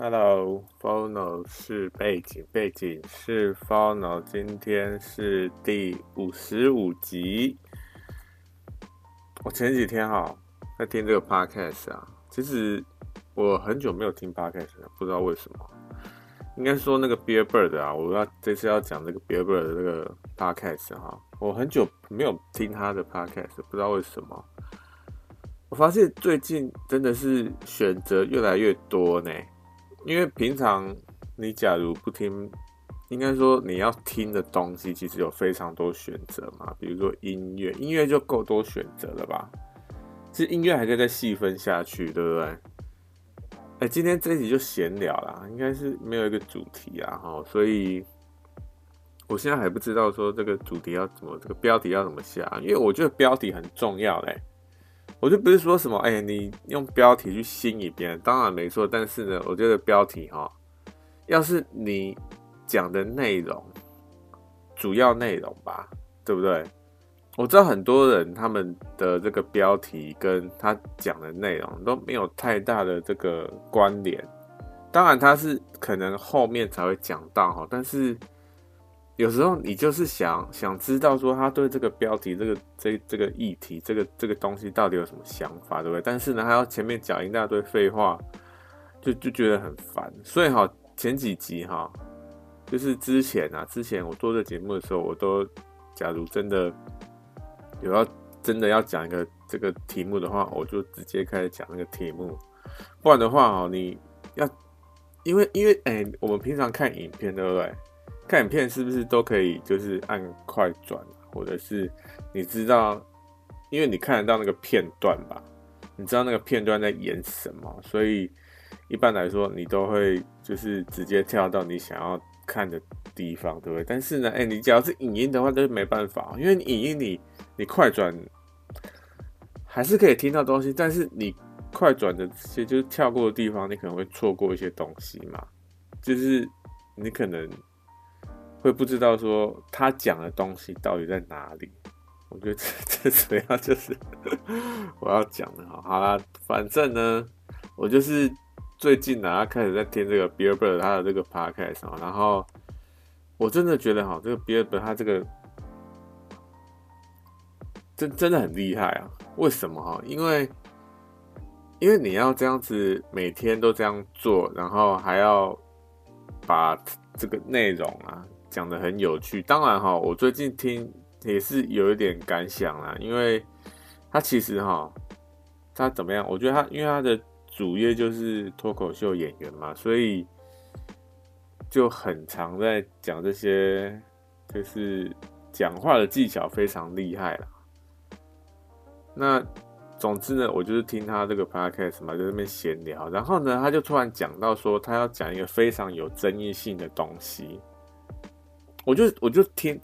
Hello, Fono 是背景，背景是 Fono。今天是第55集。我前几天在听这个 podcast 啊，其实我很久没有听 podcast 了，不知道为什么。应该说那个 Bill Burr 的啊，我这次要讲这个 Bill Burr 的这个 podcast 啊，我很久没有听他的 podcast， 不知道为什么。我发现最近真的是选择越来越多呢。因为平常你假如不听，应该说你要听的东西其实有非常多选择嘛，比如说音乐，音乐就够多选择了吧？其实音乐还可以再细分下去，对不对？今天这一集就闲聊啦，应该是没有一个主题啊，所以我现在还不知道说这个主题要怎么，这个标题要怎么下，因为我觉得标题很重要嘞。我就不是说什么，你用标题去吸引别人，当然没错。但是呢，我觉得标题要是你讲的内容，主要内容吧，对不对？我知道很多人他们的这个标题跟他讲的内容都没有太大的这个关联。当然，他是可能后面才会讲到，但是有时候你就是想知道说他对这个标题、这个议题、这个东西到底有什么想法，对不对？但是呢，他要前面讲一大堆废话，就觉得很烦。所以前几集就是之前我做这节目的时候，我都假如真的有真的要讲一个这个题目的话，我就直接开始讲那个题目。不然的话你要因为我们平常看影片，对不对？看影片是不是都可以就是按快转，或者是你知道，因为你看得到那个片段吧，你知道那个片段在演什么，所以一般来说你都会就是直接跳到你想要看的地方，对不对？但是呢，你只要是影音的话，就是没办法，因为你影音你快转还是可以听到东西，但是你快转的这些就是跳过的地方，你可能会错过一些东西嘛，就是你可能会不知道说他讲的东西到底在哪里。我觉得这主要就是我要讲的。好啦，反正呢，我就是最近开始在听这个 Bill Burr 他的这个 podcast， 然后我真的觉得这个 Bill Burr 他这个真的很厉害啊！为什么因为你要这样子每天都这样做，然后还要把这个内容讲得很有趣。当然我最近听也是有一点感想啦，因为他其实他怎么样？我觉得他因为他的主业就是脱口秀演员嘛，所以就很常在讲这些，就是讲话的技巧非常厉害啦。那总之呢，我就是听他这个 podcast 嘛，就在那边闲聊，然后呢，他就突然讲到说他要讲一个非常有争议性的东西。我就听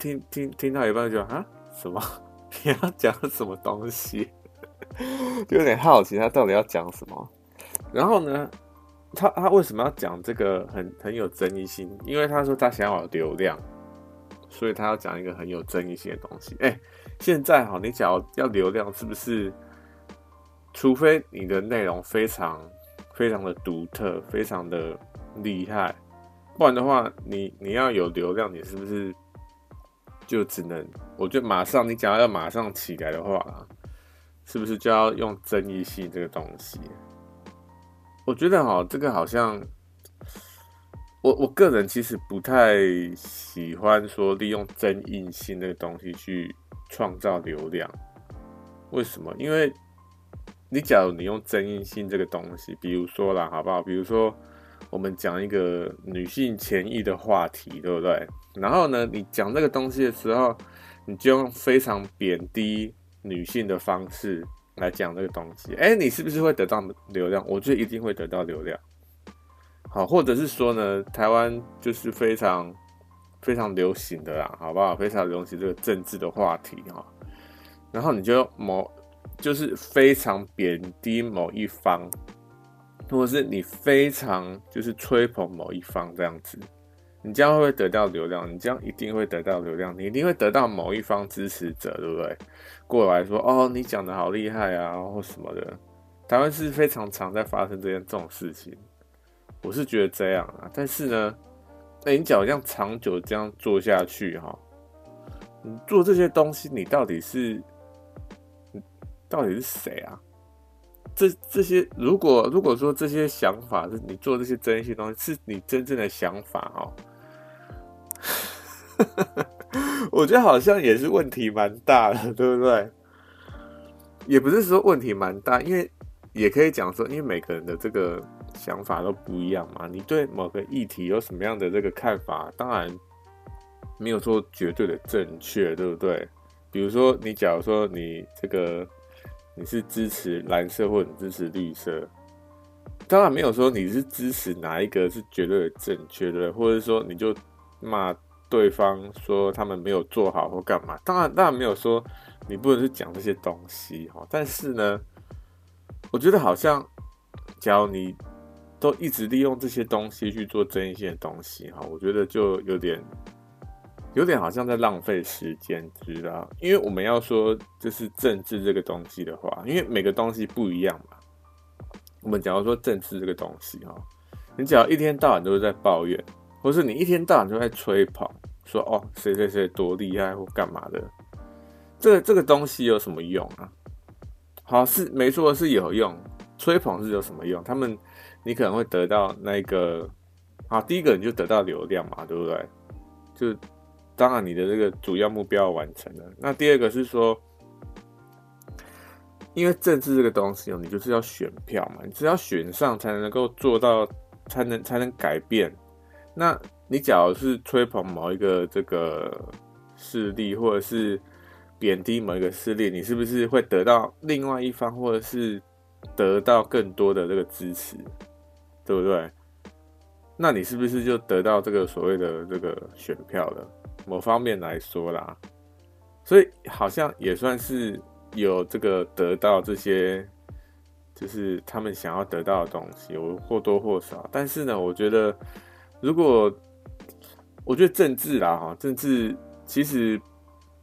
到一半就什么？你要讲什么东西？就有点好奇他到底要讲什么。然后呢，他为什么要讲这个很有争议性？因为他说他想要有流量，所以他要讲一个很有争议性的东西。现在你讲要流量，是不是？除非你的内容非常非常的独特，非常的厉害，不然的话，你要有流量，你是不是就只能？我觉得马上你讲要马上起来的话，是不是就要用争议性这个东西？我觉得这个好像我个人其实不太喜欢说利用争议性这个东西去创造流量。为什么？因为你假如你用争议性这个东西，比如说啦，好不好？比如说我们讲一个女性权益的话题，对不对？然后呢，你讲这个东西的时候，你就用非常贬低女性的方式来讲这个东西，你是不是会得到流量？我觉得一定会得到流量。好，或者是说呢，台湾就是非常非常流行的啦，好不好？非常流行这个政治的话题然后你就就是非常贬低某一方，或者是你非常就是吹捧某一方这样子，你这样会不会得到流量？你这样一定会得到流量，你一定会得到某一方支持者，对不对？过来说你讲的好厉害啊，或什么的。台湾是非常常在发生这种事情，我是觉得这样啊，但是呢，你假如这样长久这样做下去哈，你做这些东西，你到底是谁啊？这些如果说这些想法是你做这些真心东西，是你真正的想法哦。我觉得好像也是问题蛮大的，对不对？也不是说问题蛮大，因为也可以讲说，因为每个人的这个想法都不一样嘛。你对某个议题有什么样的这个看法，当然没有说绝对的正确，对不对？比如说，你假如说你这个你是支持蓝色或者支持绿色，当然没有说你是支持哪一个是绝对的正确，对不对？或者说你就骂对方说他们没有做好或干嘛，当然没有说你不能去讲这些东西，但是呢，我觉得好像假如你都一直利用这些东西去做争议性的东西，我觉得就有点好像在浪费时间，知道？因为我们要说就是政治这个东西的话，因为每个东西不一样嘛。我们假如说政治这个东西哈，你只要一天到晚都是在抱怨，或是你一天到晚都在吹捧，说哦谁谁谁多厉害或干嘛的，这个东西有什么用啊？好，是没错，是有用，吹捧是有什么用？他们你可能会得到那个，好，第一个你就得到流量嘛，对不对？就当然，你的这个主要目标完成了。那第二个是说，因为政治这个东西，你就是要选票嘛，你只要选上才能够做到，才能改变。那你假如是吹捧某一个这个势力，或者是贬低某一个势力，你是不是会得到另外一方，或者是得到更多的这个支持，对不对？那你是不是就得到这个所谓的这个选票了？某方面来说啦，所以好像也算是有这个得到这些，就是他们想要得到的东西，我或多或少。但是呢，我觉得，我觉得政治啦，哈，政治其实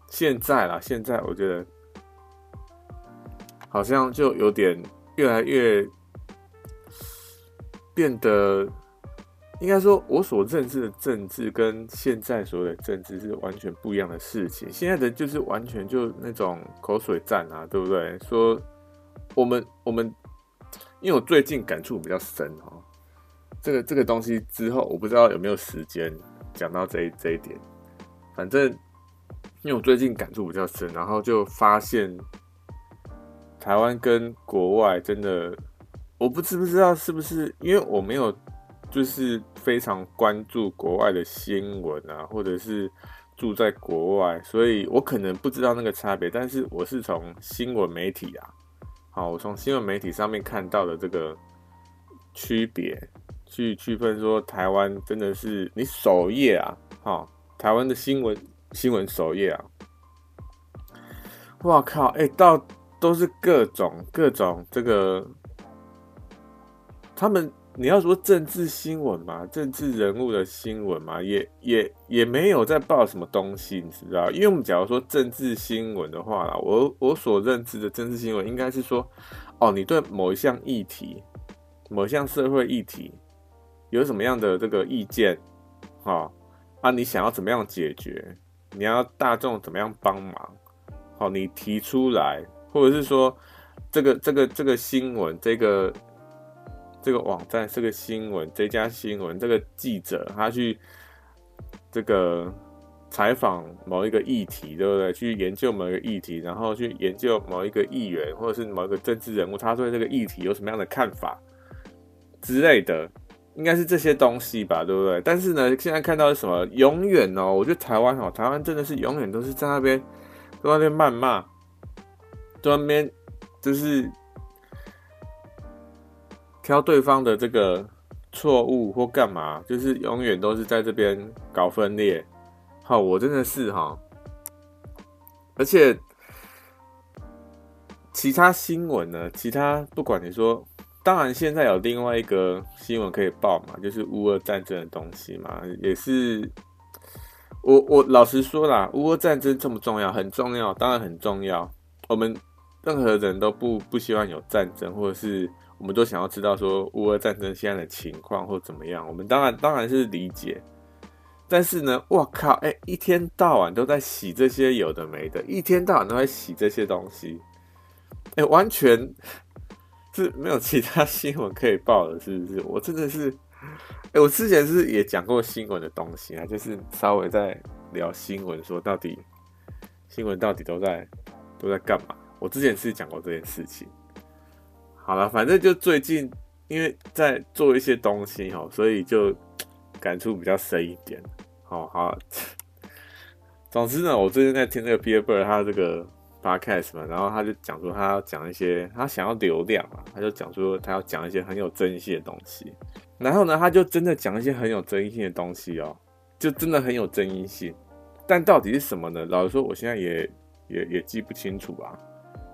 现在我觉得好像就有点越来越变得。应该说，我所认识的政治跟现在所有的政治是完全不一样的事情。现在的就是完全就那种口水战啊，对不对？说我们，因为我最近感触比较深哦，这个东西之后，我不知道有没有时间讲到这一点。反正因为我最近感触比较深，然后就发现台湾跟国外真的，我不知不知道是不是因为我没有。就是非常关注国外的新闻啊，或者是住在国外，所以我可能不知道那个差别，但是我是从新闻媒体啊，好，我从新闻媒体上面看到的这个区别，去区分说台湾真的是你首页啊，好，台湾的新闻首页啊，哇靠，到都是各种这个他们。你要说政治新闻嘛，政治人物的新闻嘛，也没有在报什么东西，你知道？因为我们假如说政治新闻的话啦，我所认知的政治新闻应该是说，哦，你对某一项议题、某一项社会议题有什么样的这个意见，哦，啊，你想要怎么样解决？你要大众怎么样帮忙？好，哦，你提出来，或者是说这个新闻这个网站、这个新闻、这家新闻、这个记者，他去这个采访某一个议题，对不对？去研究某一个议题，然后去研究某一个议员或者是某一个政治人物，他对这个议题有什么样的看法之类的，应该是这些东西吧，对不对？但是呢，现在看到是什么？永远哦，我觉得台湾真的是永远都是在那边，谩骂，在那边就是。挑对方的这个错误或干嘛，就是永远都是在这边搞分裂。好，我真的是哈，而且其他新闻呢，其他不管你说，当然现在有另外一个新闻可以报嘛，就是乌俄战争的东西嘛，也是我老实说啦，乌俄战争这么重要，很重要，当然很重要，我们任何人都不希望有战争或者是。我们都想要知道说乌俄战争现在的情况或怎么样，我们当然是理解，但是呢，哇靠，一天到晚都在洗这些有的没的，一天到晚都在洗这些东西，完全是没有其他新闻可以报的，是不是？我真的是，我之前是也讲过新闻的东西啊，就是稍微在聊新闻，说到底新闻到底都在干嘛？我之前是讲过这件事情。好了，反正就最近因为在做一些东西哈，所以就感触比较深一点。好，总之呢，我最近在听这个 Bill Burr 他这个 podcast 嘛，然后他就讲说他要讲一些他想要流量嘛，他就讲说他要讲一些很有争议性的东西。然后呢，他就真的讲一些很有争议性的东西哦，就真的很有争议性。但到底是什么呢？老实说，我现在也记不清楚啊。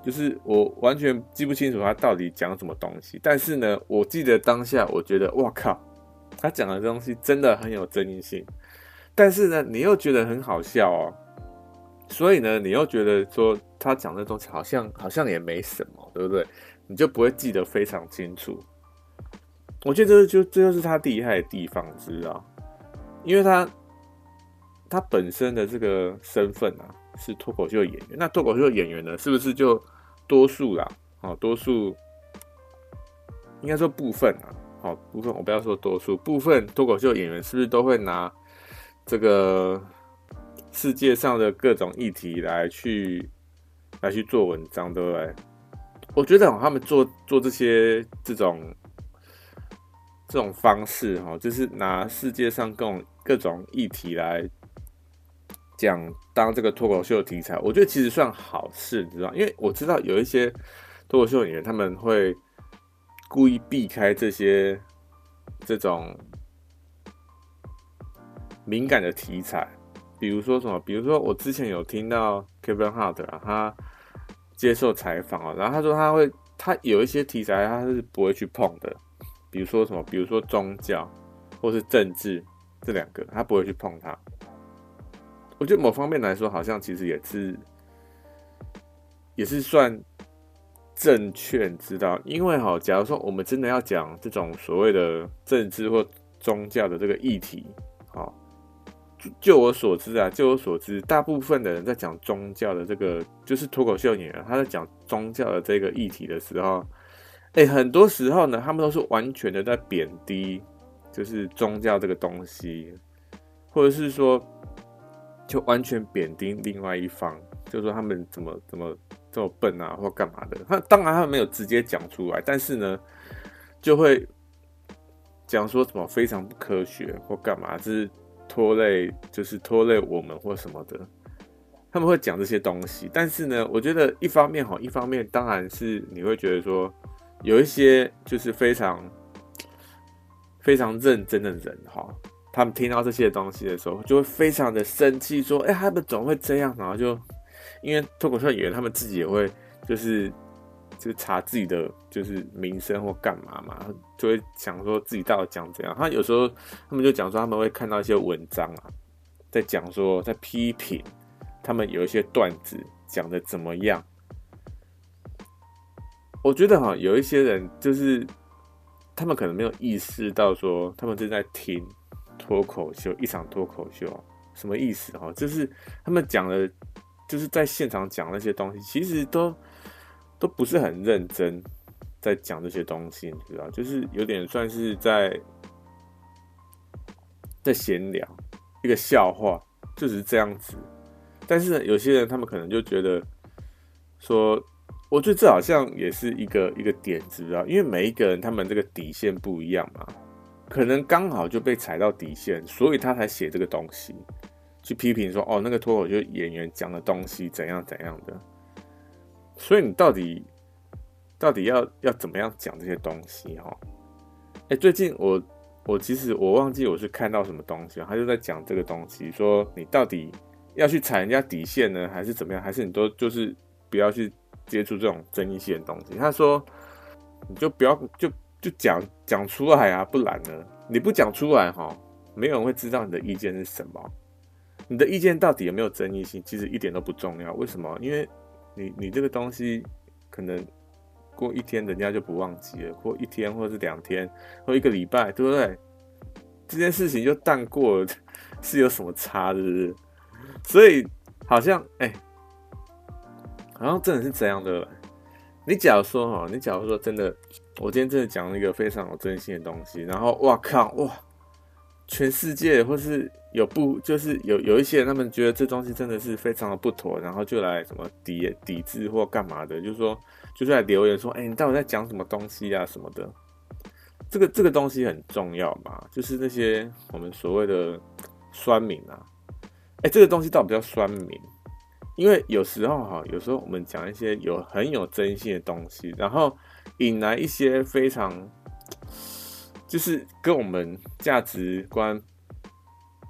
就是我完全记不清楚他到底讲什么东西，但是呢，我记得当下我觉得哇靠，他讲的东西真的很有争议性，但是呢，你又觉得很好笑哦，所以呢，你又觉得说他讲的东西好像也没什么，对不对？你就不会记得非常清楚。我觉得这就是他厉害的地方，知道？因为他本身的这个身份啊。是脱口秀演员，那脱口秀演员呢，是不是就多数啦？多数应该说部分啊，部分我不要说多数，部分脱口秀演员是不是都会拿这个世界上的各种议题来去做文章，对不对？我觉得他们做这些这种方式，就是拿世界上各种议题来。讲当这个脱口秀题材，我觉得其实算好事，你知道，因为我知道有一些脱口秀演员他们会故意避开这种敏感的题材，比如说什么，比如说我之前有听到 Kevin Hart 啊，他接受采访啊，然后他说他有一些题材他是不会去碰的，比如说什么，比如说宗教或是政治这两个，他不会去碰它。我觉得某方面来说，好像其实也是算正确，知道？因为哈，假如说我们真的要讲这种所谓的政治或宗教的这个议题，好，就我所知啊，大部分的人在讲宗教的这个，就是脱口秀演员他在讲宗教的这个议题的时候，很多时候呢，他们都是完全的在贬低，就是宗教这个东西，或者是说。就完全贬低另外一方，就说他们怎么这么笨啊，或干嘛的。当然他们没有直接讲出来，但是呢，就会讲说什么非常不科学或干嘛，就是拖累我们或什么的。他们会讲这些东西，但是呢，我觉得一方面当然是你会觉得说，有一些就是非常非常认真的人哈。他们听到这些东西的时候，就会非常的生气，说：“他们总会这样。”然后就因为脱口秀演员，他们自己也会就是查自己的就是名声或干嘛嘛，就会想说自己到底讲怎样。他有时候他们就讲说，他们会看到一些文章啊，在讲说在批评他们有一些段子讲的怎么样。我觉得有一些人就是他们可能没有意识到说他们正在听。脱口秀，一场脱口秀，什么意思哈？就是他们讲的，就是在现场讲那些东西，其实都不是很认真在讲这些东西，你知道，就是有点算是在闲聊，一个笑话，就是这样子。但是呢，有些人他们可能就觉得说，我觉得这好像也是一个点子，知道，因为每一个人他们这个底线不一样嘛。可能刚好就被踩到底线，所以他才写这个东西，去批评说那个脱口秀演员讲的东西怎样怎样的。所以你到底要怎么样讲这些东西哈？最近我其实我忘记我是看到什么东西，他就在讲这个东西，说你到底要去踩人家底线呢，还是怎么样？还是你都就是不要去接触这种争议性的东西？他说你就不要就讲出来啊，不然呢？你不讲出来哈，没有人会知道你的意见是什么。你的意见到底有没有争议性，其实一点都不重要。为什么？因为你这个东西可能过一天人家就不忘记了，过一天或是2天或一个礼拜，对不对？这件事情就淡过了，是有什么差，是不是？所以好像好像真的是这样的。你假如说真的，我今天真的讲了一个非常有真心的东西，然后哇靠哇，全世界或是有不就是有一些人他们觉得这东西真的是非常的不妥，然后就来什么抵制或干嘛的，就是来留言说，你到底在讲什么东西啊什么的。这个东西很重要嘛，就是那些我们所谓的酸民啊，这个东西倒比较酸民，因为有时候我们讲一些很有争议的东西，然后引来一些非常就是跟我们价值观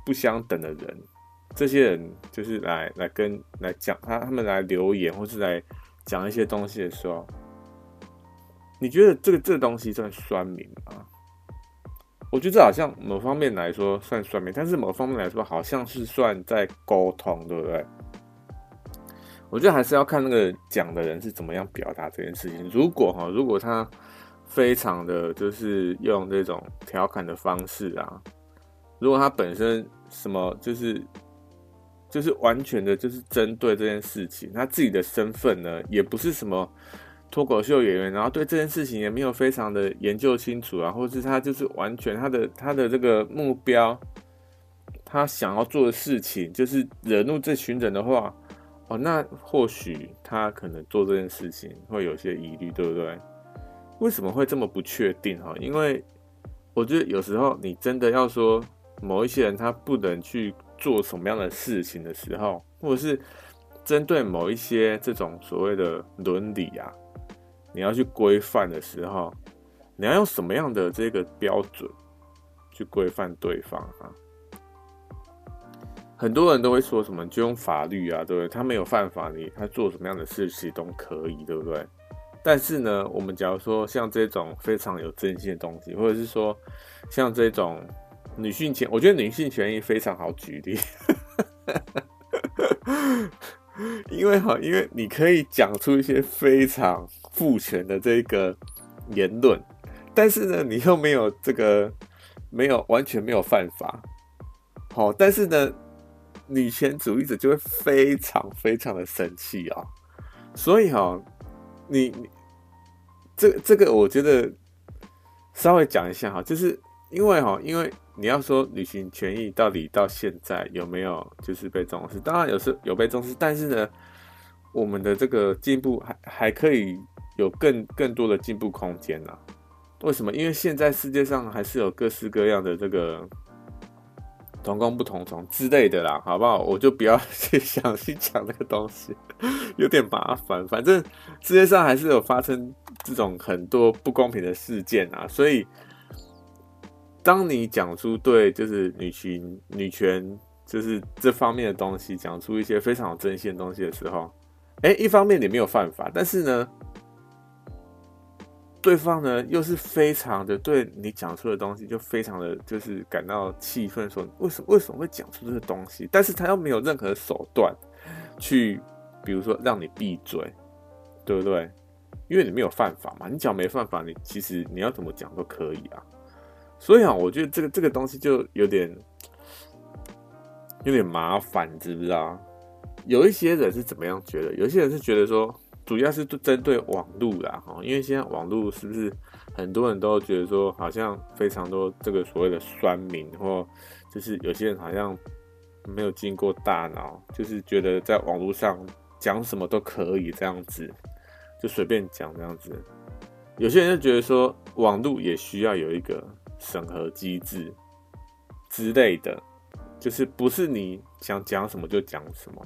不相等的人，这些人就是来讲他们来留言或是来讲一些东西的时候，你觉得这个东西算酸民吗？我觉得好像某方面来说算酸民，但是某方面来说好像是算在沟通，对不对？我觉得还是要看那个讲的人是怎么样表达这件事情。如果他非常的就是用这种调侃的方式啊，如果他本身什么就是完全的就是针对这件事情，他自己的身份呢也不是什么脱口秀演员，然后对这件事情也没有非常的研究清楚啊，或是他就是完全他的这个目标，他想要做的事情就是惹怒这群人的话，那或许他可能做这件事情会有些疑虑，对不对？为什么会这么不确定？因为我觉得有时候你真的要说某一些人他不能去做什么样的事情的时候，或者是针对某一些这种所谓的伦理啊，你要去规范的时候，你要用什么样的这个标准去规范对方啊？很多人都会说什么就用法律啊，对不对？他没有犯法，他做什么样的事情都可以，对不对？但是呢，我们假如说像这种非常有争议的东西，或者是说像这种女性权，我觉得女性权益非常好举例。因为你可以讲出一些非常父权的这个言论，但是呢，你又没有这个完全没有犯法，但是呢，女权主义者就会非常非常的生气啊，所以你这个我觉得稍微讲一下就是因为你要说女性权益到底到现在有没有就是被重视，当然有被重视，但是呢，我们的这个进步还可以有更多的进步空间啊。为什么？因为现在世界上还是有各式各样的这个同工不同酬之类的啦，好不好？我就不要去详细讲这个东西，有点麻烦。反正世界上还是有发生这种很多不公平的事件啊，所以当你讲出对就是女权就是这方面的东西，讲出一些非常有争议的东西的时候，一方面你没有犯法，但是呢，对方呢又是非常的对你讲出的东西就非常的就是感到气愤，说为什么会讲出这个东西？但是他又没有任何手段去，比如说让你闭嘴，对不对？因为你没有犯法嘛，你讲没犯法，你其实你要怎么讲都可以啊。所以我觉得这个东西就有点麻烦，你知不知道？有一些人是怎么样觉得？有一些人是觉得说，主要是针对网络啦，因为现在网络是不是很多人都觉得说，好像非常多这个所谓的酸民，或就是有些人好像没有经过大脑，就是觉得在网络上讲什么都可以这样子，就随便讲这样子。有些人就觉得说，网络也需要有一个审核机制之类的，就是不是你想讲什么就讲什么。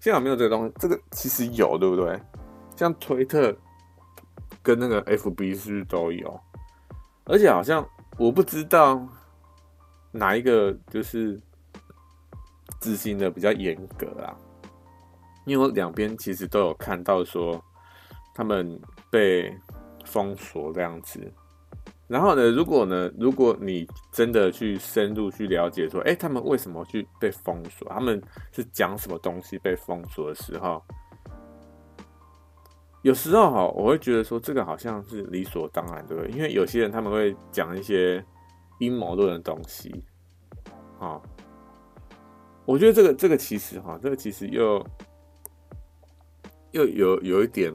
现在有没有这个东西？这个其实有，对不对？像推特跟那个 FB 是不是都有？而且好像我不知道哪一个就是执行的比较严格啦，因为我两边其实都有看到说他们被封锁这样子。然后呢，如果你真的去深入去了解说，他们为什么去被封锁，他们是讲什么东西被封锁的时候，有时候哈，我会觉得说这个好像是理所当然，对不对？因为有些人他们会讲一些阴谋论的东西，啊，我觉得这个其实哈，这个其实又有一点，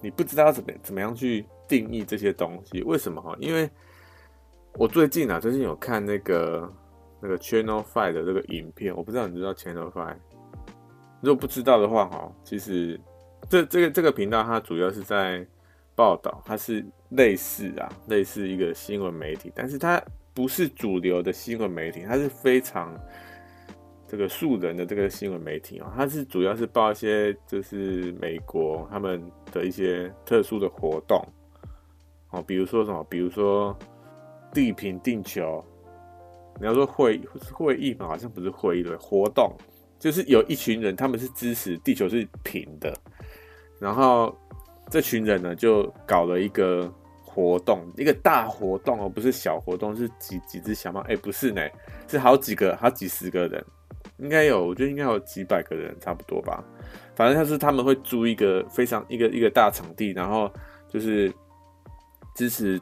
你不知道怎么样去定义这些东西。为什么哈？因为我最近有看那个 Channel 5 的这个影片，我不知道你知道 Channel 5，如果不知道的话哈，其实。这个频道它主要是在报道，它是类似一个新闻媒体，但是它不是主流的新闻媒体，它是非常这个素人的这个新闻媒体哦，它是主要是报一些就是美国他们的一些特殊的活动哦，比如说什么，比如说地平定球，你要说会议嘛，好像不是会议的活动。就是有一群人，他们是支持地球是平的，然后这群人呢就搞了一个活动，一个大活动哦，不是小活动，是几只小猫，哎，不是呢，是好几十个人，应该有，我觉得应该有几百个人差不多吧。反正就是他们会租一个非常一个大场地，然后就是支持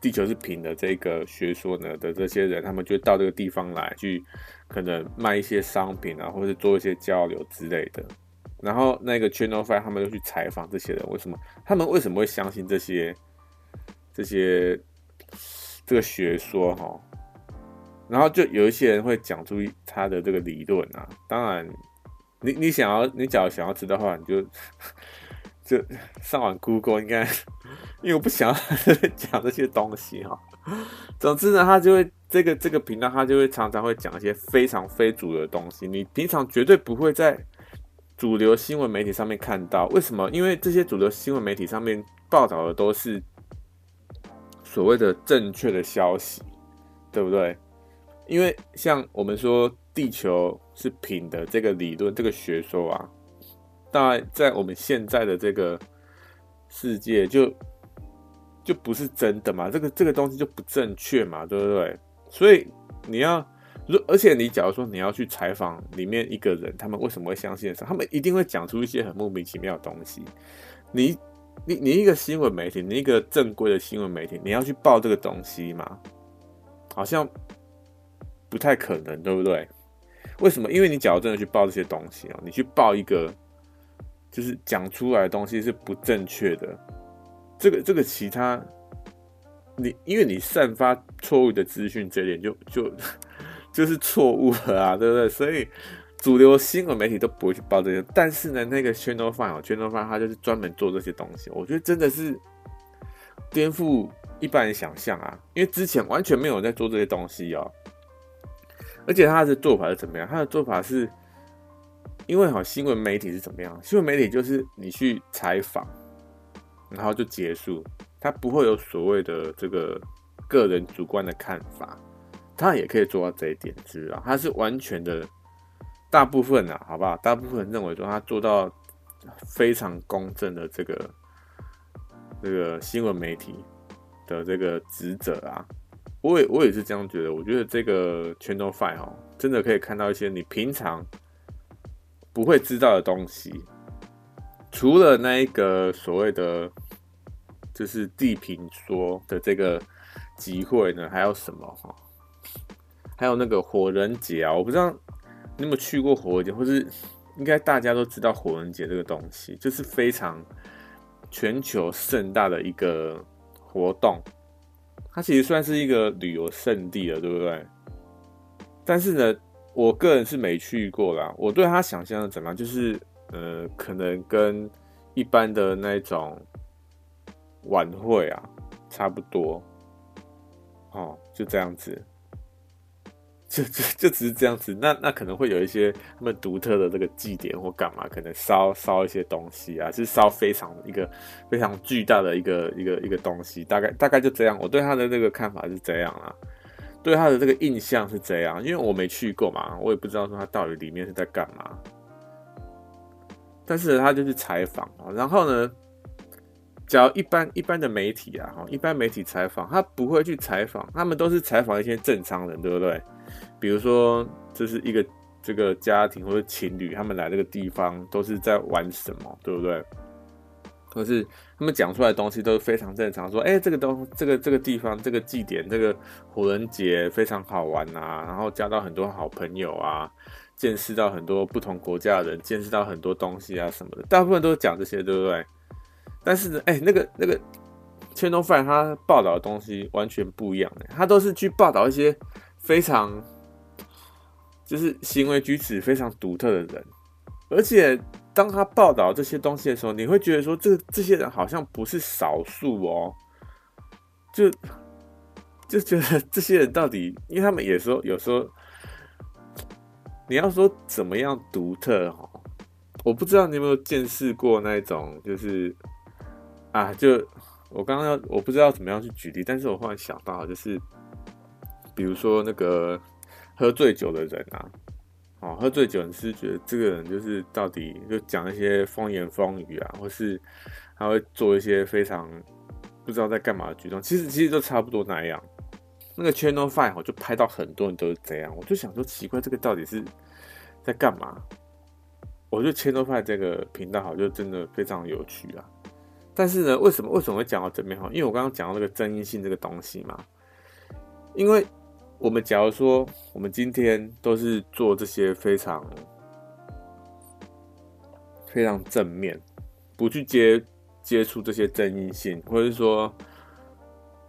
地球是平的这个学说呢的这些人，他们就到这个地方来去，可能卖一些商品啊，或是做一些交流之类的。然后那个 Channel 5他们就去采访这些人，他们为什么会相信这些这个学说哈？然后就有一些人会讲出他的这个理论啊。当然，你假如想要知道的话，你就上网 Google 应该。因为我不想讲这些东西哈，总之呢，他就会这个频道，他就会常常会讲一些非常非主流的东西，你平常绝对不会在主流新闻媒体上面看到。为什么？因为这些主流新闻媒体上面报道的都是所谓的正确的消息，对不对？因为像我们说地球是平的这个理论，这个学说啊，当然在我们现在的这个世界就不是真的嘛，这个东西就不正确嘛，对不对？所以你要，而且你假如说你要去采访里面一个人，他们为什么会相信的时候，他们一定会讲出一些很莫名其妙的东西。你一个新闻媒体，你一个正规的新闻媒体，你要去报这个东西嘛，好像不太可能，对不对？为什么？因为你假如真的去报这些东西哦，你去报一个就是讲出来的东西是不正确的。这个其他，因为你散发错误的资讯，这点就是错误了啊，对不对？所以主流新闻媒体都不会去报这些，但是呢，那个 Channel 5 哦 ，Channel 5它就是专门做这些东西，我觉得真的是颠覆一般人想象啊，因为之前完全没有在做这些东西哦，而且它的做法是怎么样？它的做法是，因为好新闻媒体是怎么样？新闻媒体就是你去采访。然后就结束，他不会有所谓的这个个人主观的看法，他也可以做到这一点，知道？他是完全的，大部分啊，好不好？大部分认为说他做到非常公正的这个新闻媒体的这个职责啊，我也是这样觉得。我觉得这个 Channel 5哦，真的可以看到一些你平常不会知道的东西。除了那一个所谓的就是地平说的这个集会呢，还有什么哈？还有那个火人节啊，我不知道你有没有去过火人节，或是应该大家都知道火人节这个东西，就是非常全球盛大的一个活动，它其实算是一个旅游胜地了，对不对？但是呢，我个人是没去过啦，我对它想象的怎么样，就是。可能跟一般的那种晚会啊差不多，哦，就这样子，就只是这样子。那可能会有一些他们独特的这个祭典或干嘛，可能烧一些东西啊，就是烧一个非常巨大的一个东西，大概就这样。我对他的这个看法是这样啦，对他的这个印象是这样，因为我没去过嘛，我也不知道说他到底里面是在干嘛。但是他就去采访，然后呢，只要一般的媒体啊，一般媒体采访，他不会去采访，他们都是采访一些正常人，对不对？比如说，这是一个这个家庭或者情侣，他们来这个地方都是在玩什么，对不对？或是他们讲出来的东西都是非常正常，说这个地方这个祭典这个火人节非常好玩啊，然后交到很多好朋友啊，见识到很多不同国家的人，见识到很多东西啊什么的，大部分都讲这些，对不对？但是呢，那个Channel 5他报道的东西完全不一样，他都是去报道一些非常就是行为举止非常独特的人，而且当他报道这些东西的时候，你会觉得说这些人好像不是少数哦，就觉得这些人到底，因为他们也说有时候你要说怎么样独特哦，我不知道你有没有见识过那种就是啊，就我刚刚我不知道怎么样去举例，但是我忽然想到就是，比如说那个喝醉酒的人啊。哦，喝醉酒你是觉得这个人就是到底就讲一些风言风语啊，或是他会做一些非常不知道在干嘛的举动，其实都差不多那样。那个 Channel 5我就拍到很多人都是这样，我就想说奇怪，这个到底是在干嘛？我觉得 Channel 5这个频道好就真的非常有趣啊。但是呢，为什么会讲到这边好？因为我刚刚讲到这个争议性这个东西嘛，因为我们假如说，我们今天都是做这些非常非常正面，不去接触这些争议性，或者说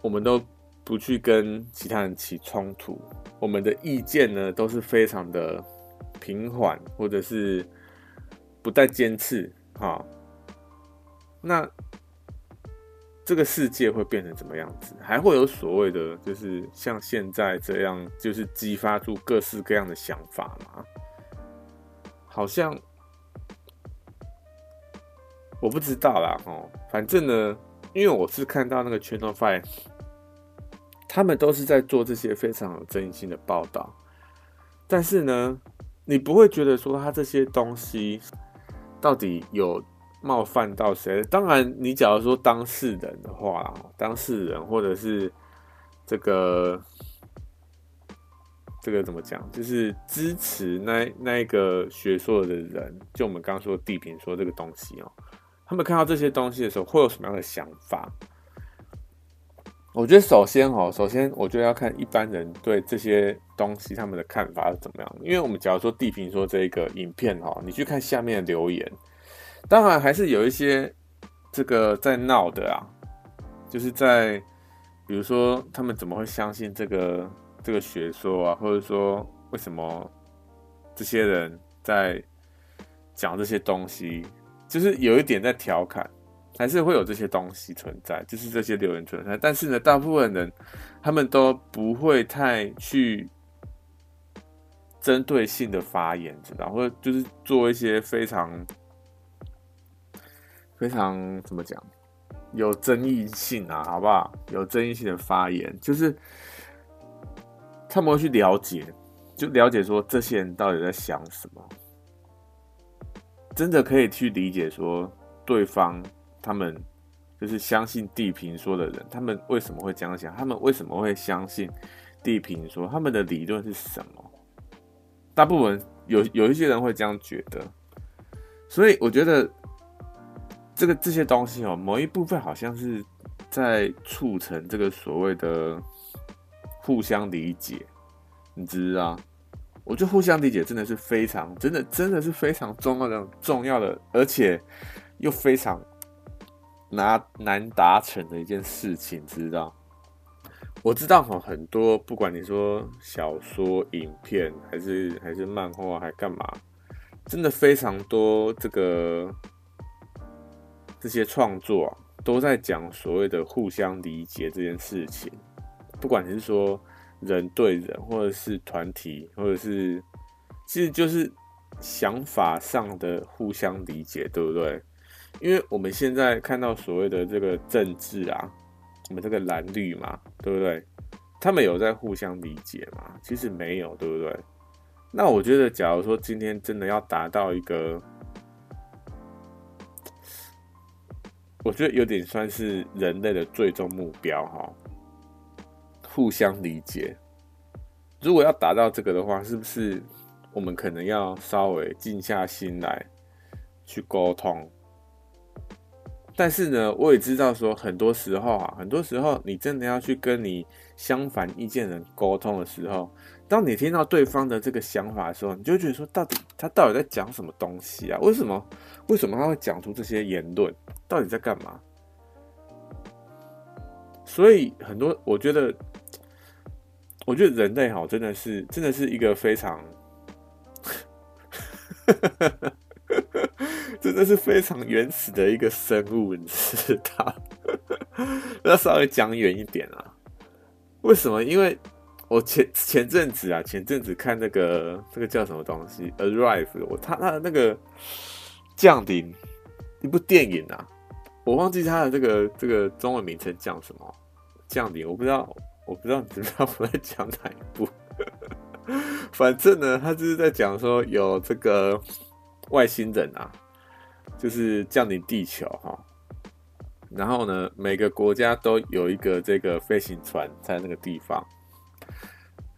我们都不去跟其他人起冲突，我们的意见呢都是非常的平缓，或者是不带尖刺，哈，那这个世界会变成怎么样子？还会有所谓的，就是像现在这样，就是激发出各式各样的想法嘛？好像我不知道啦，哦，反正呢，因为我是看到那个 Channel 5，他们都是在做这些非常有争议性的报道，但是呢，你不会觉得说他这些东西到底有冒犯到谁？当然，你假如说当事人的话，当事人或者是这个怎么讲？就是支持那一个学说的人，就我们刚刚说地平说这个东西哦，他们看到这些东西的时候，会有什么样的想法？我觉得首先我觉得要看一般人对这些东西他们的看法是怎么样。因为我们假如说地平说这一个影片哦，你去看下面的留言。当然还是有一些这个在闹的啊，就是在比如说他们怎么会相信这个学说啊，或者说为什么这些人在讲这些东西，就是有一点在调侃，还是会有这些东西存在，就是这些留言存在。但是呢，大部分人他们都不会太去针对性的发言，知道，或者就是做一些非常怎么讲，有争议性啊，好不好？有争议性的发言，就是他们会去了解，就了解说这些人到底在想什么，真的可以去理解说对方他们就是相信地平说的人，他们为什么会这样想？他们为什么会相信地平说？他们的理论是什么？大部分有一些人会这样觉得，所以我觉得。这些东西哦，某一部分好像是在促成这个所谓的互相理解，你知道？我觉得互相理解真的是非常，真的是非常重要的，而且又非常难达成的一件事情，知道？我知道哦，很多不管你说小说、影片，还是漫画，还干嘛，真的非常多这个。这些创作啊，都在讲所谓的互相理解这件事情，不管你是说人对人，或者是团体，或者是，其实就是想法上的互相理解，对不对？因为我们现在看到所谓的这个政治啊，我们这个蓝绿嘛，对不对？他们有在互相理解嘛？其实没有，对不对？那我觉得，假如说今天真的要达到一个。我觉得有点算是人类的最终目标哈，互相理解。如果要达到这个的话，是不是我们可能要稍微静下心来去沟通，但是呢，我也知道说很多时候你真的要去跟你相反意见的人沟通的时候，当你听到对方的这个想法的时候，你就觉得说他到底在讲什么东西啊？为什么他会讲出这些言论？到底在干嘛？所以很多，我觉得人类好真的是一个非常真的是非常原始的一个生物，你知道？要稍微讲远一点啊。为什么？因为我前阵子看那个叫什么东西 ，Arrival， 他的那个降临一部电影啊，我忘记他的这个中文名称叫什么降临，我不知道你知不知道我在讲哪一部？反正呢，他就是在讲说有这个外星人啊，就是降临地球哈，然后呢，每个国家都有一个这个飞行船在那个地方，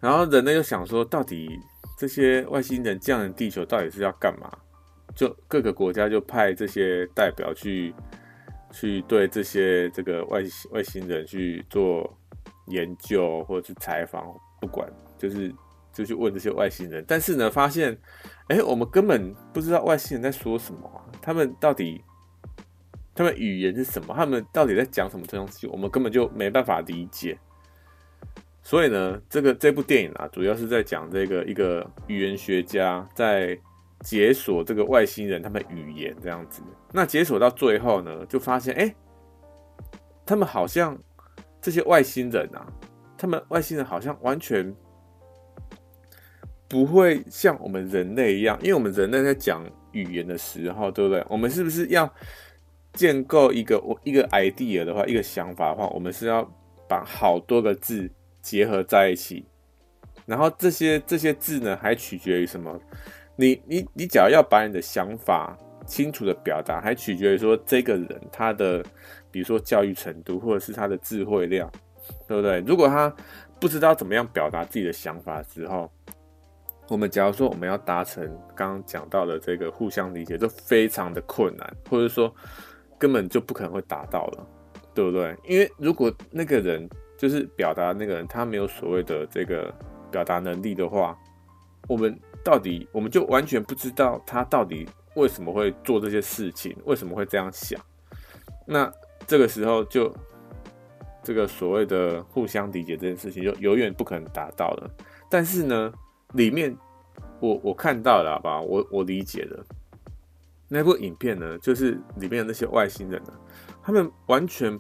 然后人类就想说，到底这些外星人降临地球到底是要干嘛？就各个国家就派这些代表去对这些这个外星人去做研究或者是采访，不管就去问这些外星人，但是呢，发现，我们根本不知道外星人在说什么啊，他们语言是什么，他们到底在讲什么东西，我们根本就没办法理解。所以呢，这部电影啊，主要是在讲这个一个语言学家在解锁这个外星人他们语言这样子。那解锁到最后呢，就发现，他们好像这些外星人啊，他们外星人好像完全不会像我们人类一样，因为我们人类在讲语言的时候，对不对？我们是不是要建构一个 idea 的话，一个想法的话，我们是要把好多个字结合在一起，然后这些字呢，还取决于什么？你只要把你的想法清楚的表达，还取决于说这个人他的，比如说教育程度，或者是他的智慧量，对不对？如果他不知道怎么样表达自己的想法之后，我们假如说我们要达成刚刚讲到的这个互相理解，就非常的困难，或者说根本就不可能会达到了，对不对？因为如果那个人就是表达那个人他没有所谓的这个表达能力的话，我们就完全不知道他到底为什么会做这些事情，为什么会这样想。那这个时候就这个所谓的互相理解这件事情就永远不可能达到了。但是呢，里面我看到了，好不好？我理解了。那部影片呢，就是里面的那些外星人呢，他们完全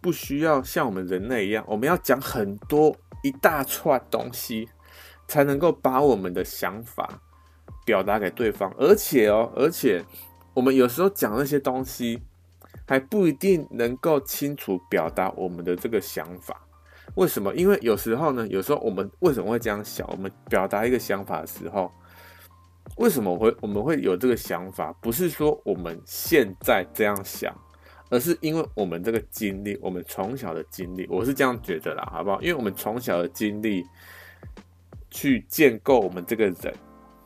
不需要像我们人类一样，我们要讲很多一大串东西，才能够把我们的想法表达给对方。而且我们有时候讲那些东西，还不一定能够清楚表达我们的这个想法。为什么？因为有时候我们为什么会这样想？我们表达一个想法的时候，为什么我们会有这个想法？不是说我们现在这样想，而是因为我们这个经历，我们从小的经历，我是这样觉得啦，好不好？因为我们从小的经历去建构我们这个人，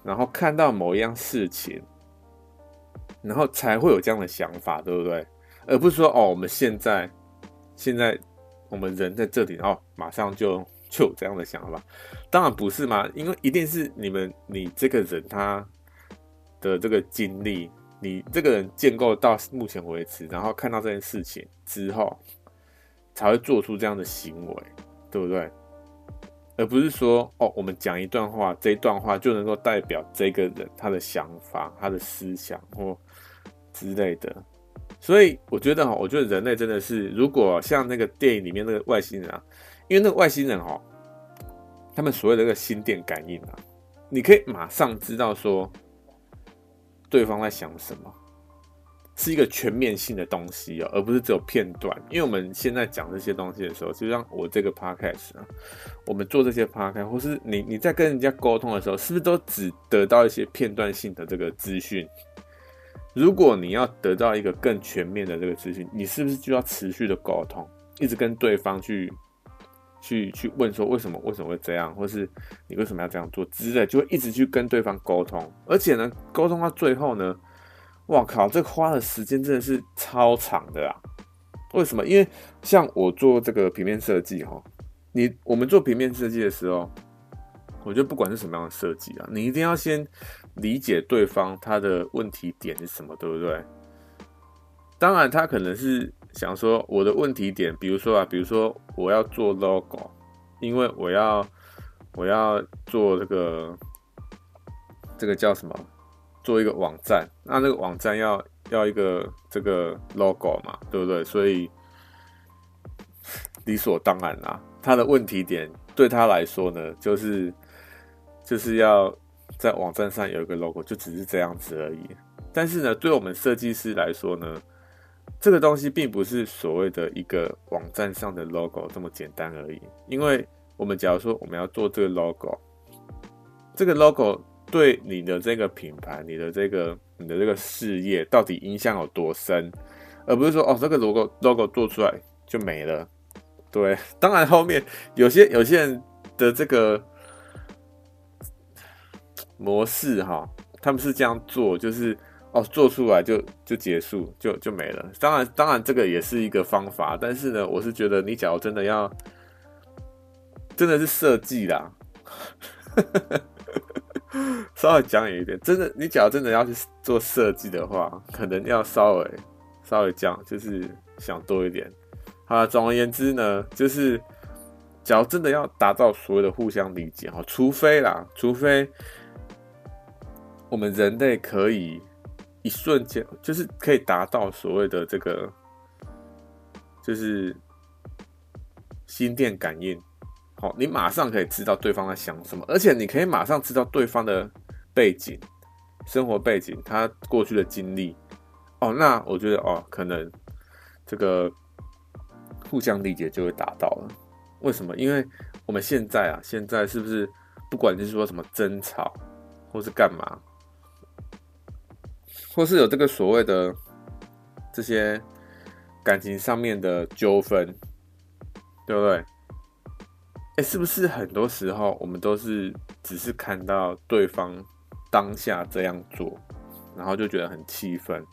然后看到某一样事情，然后才会有这样的想法，对不对？而不是说我们现在。我们人在这里，马上就有这样的想法，当然不是嘛，因为一定是你这个人他的这个经历，你这个人建构到目前为止，然后看到这件事情之后，才会做出这样的行为，对不对？而不是说我们讲一段话，这一段话就能够代表这个人他的想法、他的思想或之类的。所以我觉得人类真的是，如果像那个电影里面那个外星人啊，因为那个外星人他们所谓的那个心电感应啊，你可以马上知道说对方在想什么，是一个全面性的东西而不是只有片段。因为我们现在讲这些东西的时候，就像我这个 podcast 啊，我们做这些 podcast， 或是你在跟人家沟通的时候，是不是都只得到一些片段性的这个资讯？如果你要得到一个更全面的这个资讯，你是不是就要持续的沟通，一直跟对方去问说为什么会这样，或是你为什么要这样做之类，就会一直去跟对方沟通。而且呢，沟通到最后呢，哇靠，这花的时间真的是超长的啊！为什么？因为像我做这个平面设计哈，我们做平面设计的时候，我觉得不管是什么样的设计啊，你一定要先理解对方他的问题点是什么，对不对？当然，他可能是想说我的问题点，比如说我要做 logo， 因为我要做这个叫什么？做一个网站，那个网站要一个这个 logo 嘛，对不对？所以理所当然啦，他的问题点对他来说呢，就是要在网站上有一个 logo， 就只是这样子而已。但是呢，对我们设计师来说呢，这个东西并不是所谓的一个网站上的 logo 这么简单而已。因为我们假如说我们要做这个 logo， 这个 logo 对你的这个品牌、你的这个事业到底影响有多深，而不是说哦，这个 logo 做出来就没了。对，当然后面有些人的这个模式哈，他们是这样做，就是哦做出来就结束就没了。当然这个也是一个方法，但是呢，我是觉得你假如真的要真的是设计啦，稍微讲一点，真的你假如真的要去做设计的话，可能要稍微讲，就是想多一点。啊，总而言之呢，就是，假如真的要达到所谓的互相理解哈，除非我们人类可以一瞬间，就是可以达到所谓的这个，就是心电感应，好，你马上可以知道对方在想什么，而且你可以马上知道对方的背景、生活背景、他过去的经历。哦，那我觉得哦，可能这个互相理解就会达到了。为什么？因为我们现在是不是不管你是说什么争吵，或是干嘛，或是有这个所谓的这些感情上面的纠纷，对不对？是不是很多时候我们都是只是看到对方当下这样做，然后就觉得很气愤？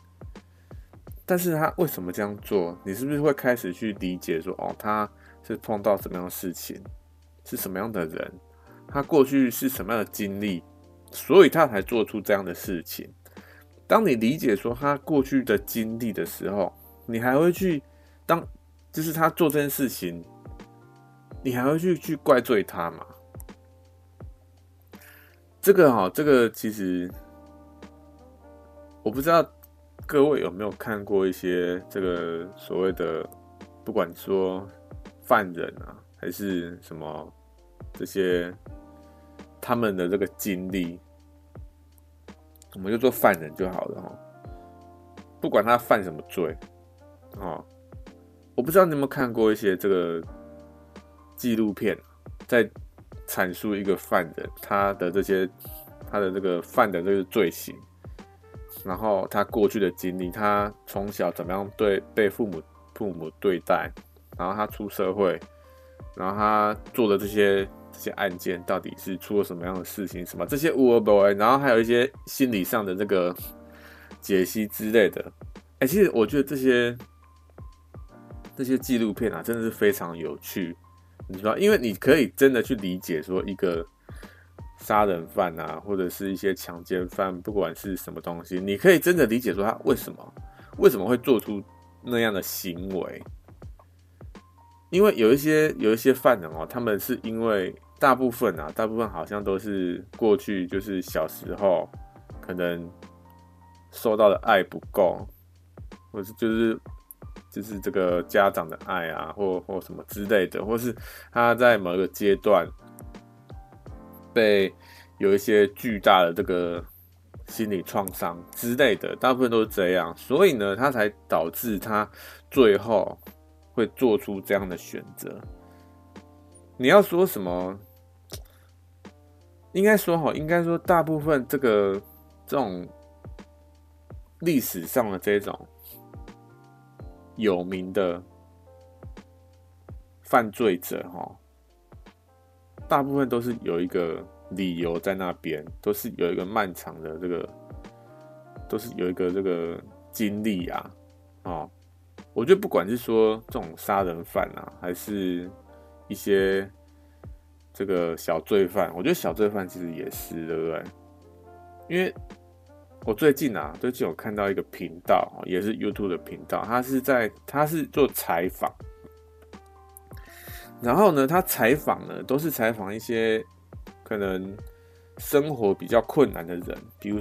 但是他为什么这样做？你是不是会开始去理解说，哦，他是碰到什么样的事情，是什么样的人，他过去是什么样的经历，所以他才做出这样的事情。当你理解说他过去的经历的时候，你还会去就是他做这件事情，你还会去怪罪他嘛？这个其实我不知道。各位有没有看过一些这个所谓的，不管说犯人啊，还是什么这些他们的这个经历，我们就做犯人就好了哈。不管他犯什么罪，哦，我不知道你有没有看过一些这个纪录片，在阐述一个犯人他的这个犯的这个罪行。然后他过去的经历，他从小怎么样被父母对待，然后他出社会，然后他做的这些案件到底是出了什么样的事情，什么这些无为，然后还有一些心理上的这个解析之类的。其实我觉得这些纪录片啊，真的是非常有趣，你知道，因为你可以真的去理解说一个杀人犯啊，或者是一些强奸犯，不管是什么东西，你可以真的理解说他为什么会做出那样的行为。因为有一些犯人哦，他们是因为大部分好像都是过去就是小时候可能受到的爱不够，或是就是这个家长的爱啊，或什么之类的，或是他在某一个阶段被有一些巨大的这个心理创伤之类的，大部分都是这样，所以呢，他才导致他最后会做出这样的选择。你要说什么？应该说，大部分这种历史上的这种有名的犯罪者，哈，大部分都是有一个理由在那边，都是有一个漫长的这个都是有一个这个经历啊，哦，我觉得不管是说这种杀人犯啊，还是一些这个小罪犯，我觉得小罪犯其实也是，对不对？因为我最近有看到一个频道，也是 YouTube 的频道，他是做采访，然后呢，他采访呢都是采访一些可能生活比较困难的人，比如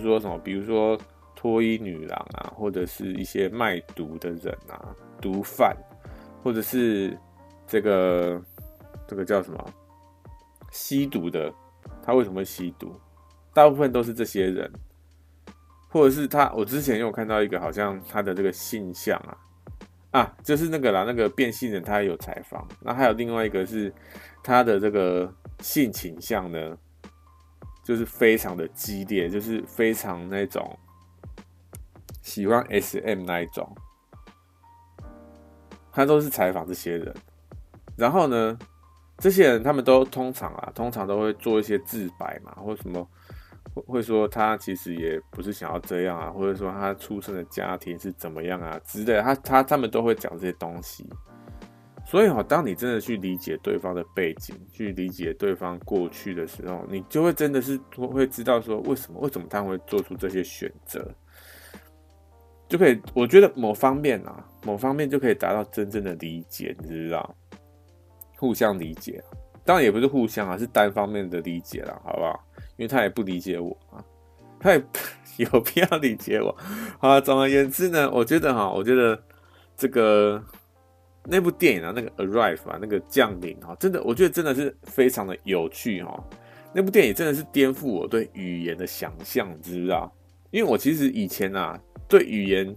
说脱衣女郎啊，或者是一些卖毒的人啊，毒贩，或者是这个叫什么吸毒的，他为什么会吸毒？大部分都是这些人，或者是我之前有看到一个好像他的这个性向啊，就是那个变性人他也有采访，那还有另外一个是他的这个性倾向呢，就是非常的激烈，就是非常那种喜欢 SM 那一种，他都是采访这些人，然后呢，这些人他们都通常都会做一些自白嘛，或什么。会说他其实也不是想要这样啊，或者说他出生的家庭是怎么样啊之类的，他们都会讲这些东西。所以当你真的去理解对方的背景，去理解对方过去的时候，你就会真的是会知道说为什么他会做出这些选择，就可以，我觉得某方面就可以达到真正的理解，你知道，互相理解。当然也不是互相啊，是单方面的理解啦，好不好？因为他也不理解我啊，他也有必要理解我。好啊，总而言之呢，我觉得这个那部电影啊，那个 Arrival 啊，那个降临啊，真的，我觉得真的是非常的有趣哦。那部电影真的是颠覆我对语言的想象，你知道？因为我其实以前啊，对语言，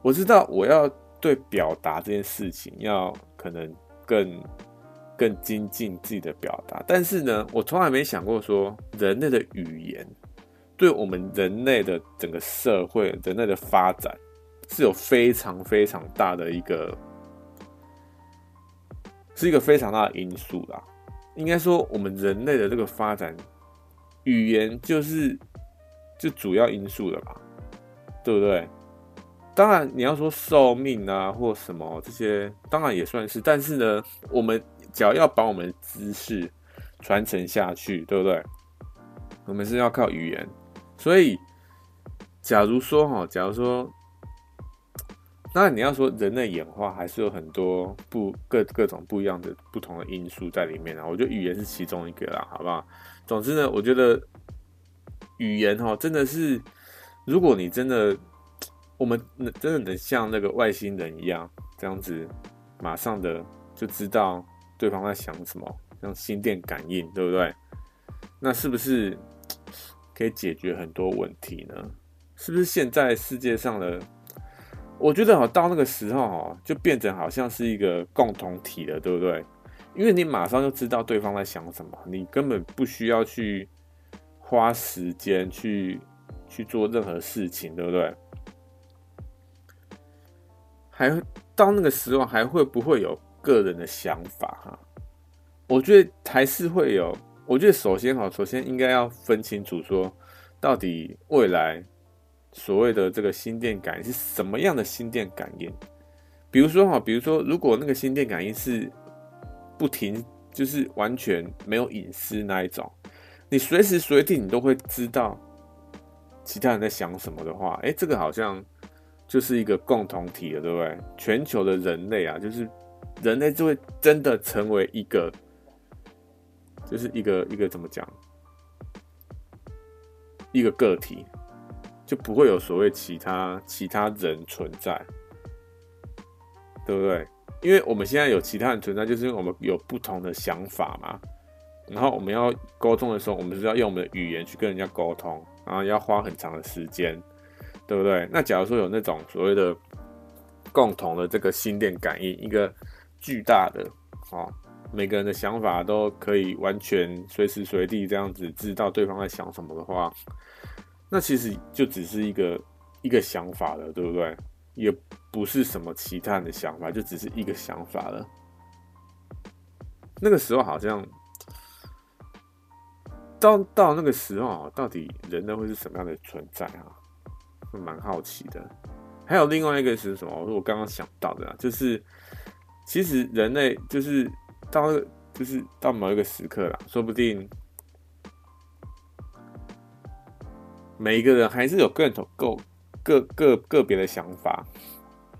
我知道我要对表达这件事情要可能更精进自己的表达，但是呢，我从来没想过说人类的语言对我们人类的整个社会、人类的发展是有非常非常大的是一个非常大的因素啦。应该说，我们人类的这个发展，语言就是主要因素了嘛，对不对？当然，你要说寿命啊或什么这些，当然也算是，但是呢，我们只要把我们的知识传承下去，对不对？我们是要靠语言，所以假如说，当然你要说人类演化还是有很多各种不一样的不同的因素在里面啊。我觉得语言是其中一个啦，好不好？总之呢，我觉得语言真的是，如果你真的我们真的能像那个外星人一样这样子，马上的就知道对方在想什么，像心电感应，对不对？那是不是可以解决很多问题呢？是不是现在世界上的，我觉得到那个时候就变成好像是一个共同体了，对不对？因为你马上就知道对方在想什么，你根本不需要去花时间去做任何事情，对不对？还到那个时候还会不会有个人的想法？我觉得还是会有。我觉得首先应该要分清楚说，到底未来所谓的这个心电感应是什么样的心电感应？比如说，如果那个心电感应是不停，就是完全没有隐私那一种，你随时随地你都会知道其他人在想什么的话，这个好像就是一个共同体了，对不对？全球的人类啊，就是人类就会真的成为一个，就是一个怎么讲，一个个体，就不会有所谓其他人存在，对不对？因为我们现在有其他人存在，就是因为我们有不同的想法嘛。然后我们要沟通的时候，我们是要用我们的语言去跟人家沟通，然后要花很长的时间。对不对？那假如说有那种所谓的共同的这个心电感应，一个巨大的每个人的想法都可以完全随时随地这样子知道对方在想什么的话，那其实就只是一个想法了，对不对？也不是什么其他的想法，就只是一个想法了。那个时候好像到那个时候，到底人类会是什么样的存在？会蛮好奇的。还有另外一个是什么？我刚刚想到的、就是其实人类就是到某一个时刻啦，说不定每一个人还是有个别的想法，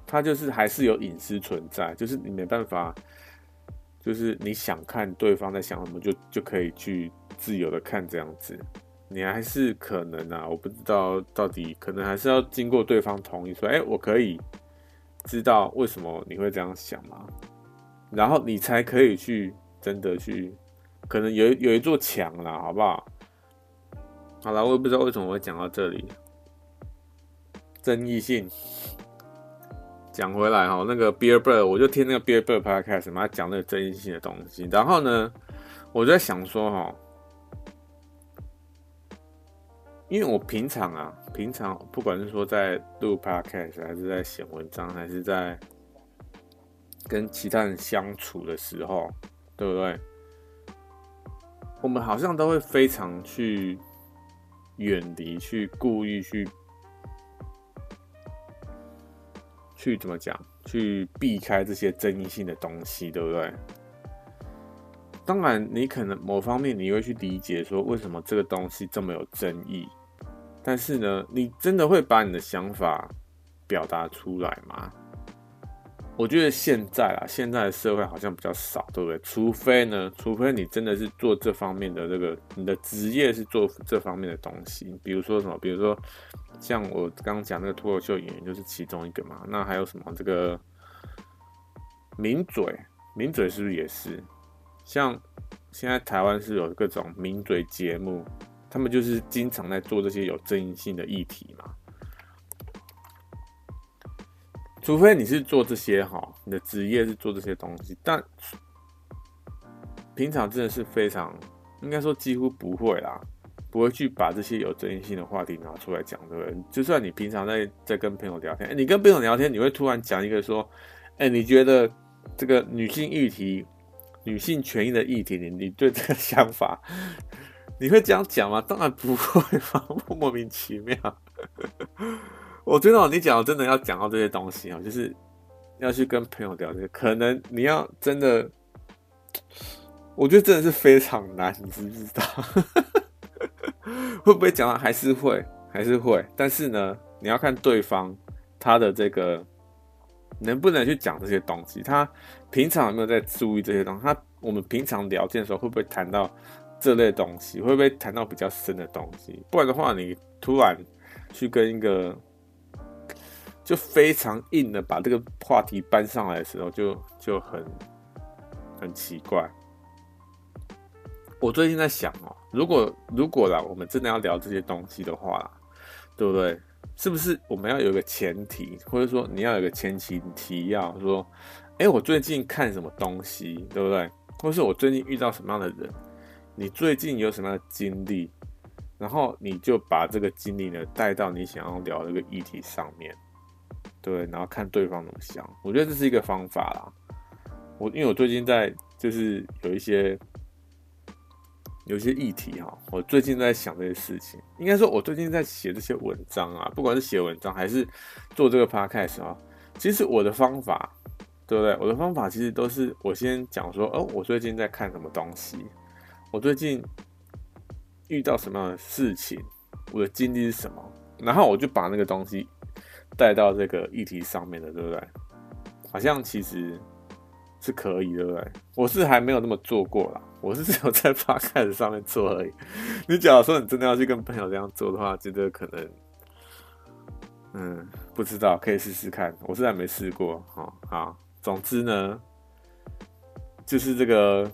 他就是还是有隐私存在，就是你没办法，就是你想看对方在想什么，就可以去自由的看这样子。你还是可能我不知道到底，可能还是要经过对方同意，说，我可以知道为什么你会这样想吗？然后你才可以去真的去，可能有一座墙啦，好不好？好啦，我也不知道为什么我会讲到这里，争议性。讲回来那个 Bill Burr， 我就听那个 Bill Burr podcast 嘛，他讲那个争议性的东西。然后呢，我就在想说因为我平常不管是说在录 podcast， 还是在写文章，还是在跟其他人相处的时候，对不对？我们好像都会非常去远离，去故意去怎么讲，去避开这些争议性的东西，对不对？当然，你可能某方面你会去理解说为什么这个东西这么有争议。但是呢，你真的会把你的想法表达出来吗？我觉得现在的社会好像比较少，对不对？除非你真的是做这方面的你的职业是做这方面的东西，比如说像我刚刚讲那个脱口秀演员就是其中一个嘛。那还有什么这个名嘴是不是也是？像现在台湾是有各种名嘴节目，他们就是经常在做这些有争议性的议题嘛。除非你是做这些你的职业是做这些东西，但平常真的是非常，应该说几乎不会啦，不会去把这些有争议性的话题拿出来讲，对不对？就算你平常在跟朋友聊天，你跟朋友聊天，你会突然讲一个说，你觉得这个女性议题、女性权益的议题，你对这个想法，你会这样讲吗？当然不会嘛，莫名其妙。我觉得你讲真的要讲到这些东西就是要去跟朋友聊天，可能你要真的，我觉得真的是非常难，你知不知道？会不会讲到？还是会，但是呢，你要看对方他的这个能不能去讲这些东西，他平常有没有在注意这些东西？我们平常聊天的时候会不会谈到这类东西？会不会谈到比较深的东西？不然的话，你突然去跟一个就非常硬的把这个话题搬上来的时候，就很奇怪。我最近在想如果啦，我们真的要聊这些东西的话啦，对不对？是不是我们要有一个前提，或者说你要有一个前情提要，说，我最近看什么东西，对不对？或是我最近遇到什么样的人，你最近有什么样的经历，然后你就把这个经历呢带到你想要聊的这个议题上面，对，然后看对方怎么想。我觉得这是一个方法啦。因为我最近在就是有一些议题我最近在想这些事情，应该说我最近在写这些文章不管是写文章还是做这个 podcast 其实我的方法，对不对？我的方法其实都是我先讲说我最近在看什么东西，我最近遇到什么样的事情，我的经历是什么，然后我就把那个东西带到这个议题上面的，对不对？好像其实是可以，对不对？我是还没有那么做过啦，我是只有在 podcast 上面做而已。你假如说你真的要去跟朋友这样做的话，觉得可能，不知道，可以试试看。我是还没试过好，总之呢，就是这个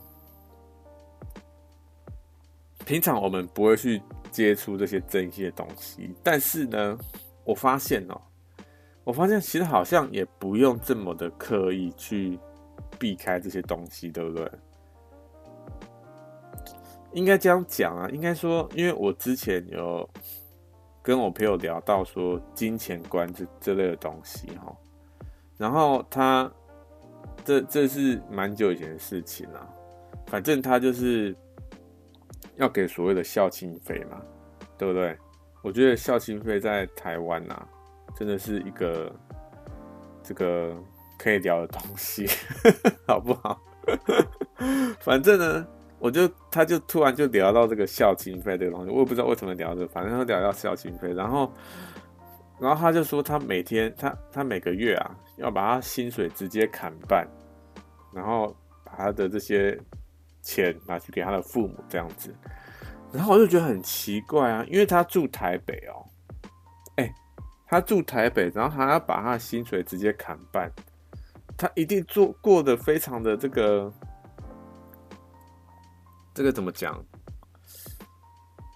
平常我们不会去接触这些争议的东西，但是呢，我发现其实好像也不用这么的刻意去避开这些东西，对不对？应该这样讲应该说，因为我之前有跟我朋友聊到说金钱观这类的东西然后他这是蛮久以前的事情啦，反正他就是要给所谓的孝亲费嘛，对不对？我觉得孝心费在台湾啊，真的是一个这个可以聊的东西，好不好？反正呢，他就突然就聊到这个孝心费这个东西，我也不知道为什么聊的，反正他聊到孝心费，然后他就说他每天他每个月啊，要把他薪水直接砍半，然后把他的这些钱拿去给他的父母这样子。然后我就觉得很奇怪啊，因为他住台北哦，他住台北，然后他要把他的薪水直接砍半，他一定过得非常的这个怎么讲，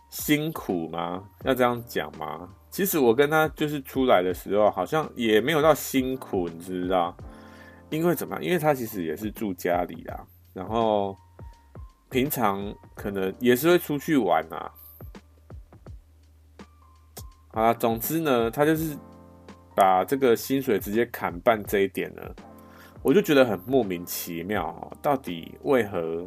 辛苦吗？要这样讲吗？其实我跟他就是出来的时候，好像也没有到辛苦，你知道？因为怎么样？因为他其实也是住家里啦，然后平常可能也是会出去玩啊。好啦，总之呢，他就是把这个薪水直接砍半这一点呢，我就觉得很莫名其妙哦，到底为何？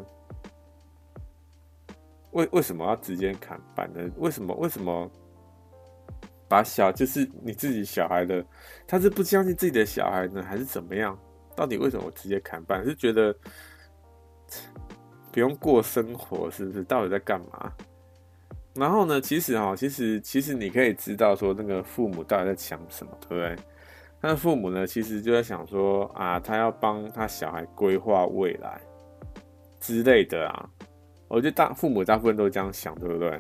为什么要直接砍半呢？为什么把就是你自己小孩的，他是不相信自己的小孩呢，还是怎么样？到底为什么我直接砍半？是觉得不用过生活是不是？到底在干嘛？然后呢，其实你可以知道说那个父母到底在想什么，对不对？他的父母呢，其实就在想说啊，他要帮他小孩规划未来之类的啊。我觉得父母大部分都这样想，对不对？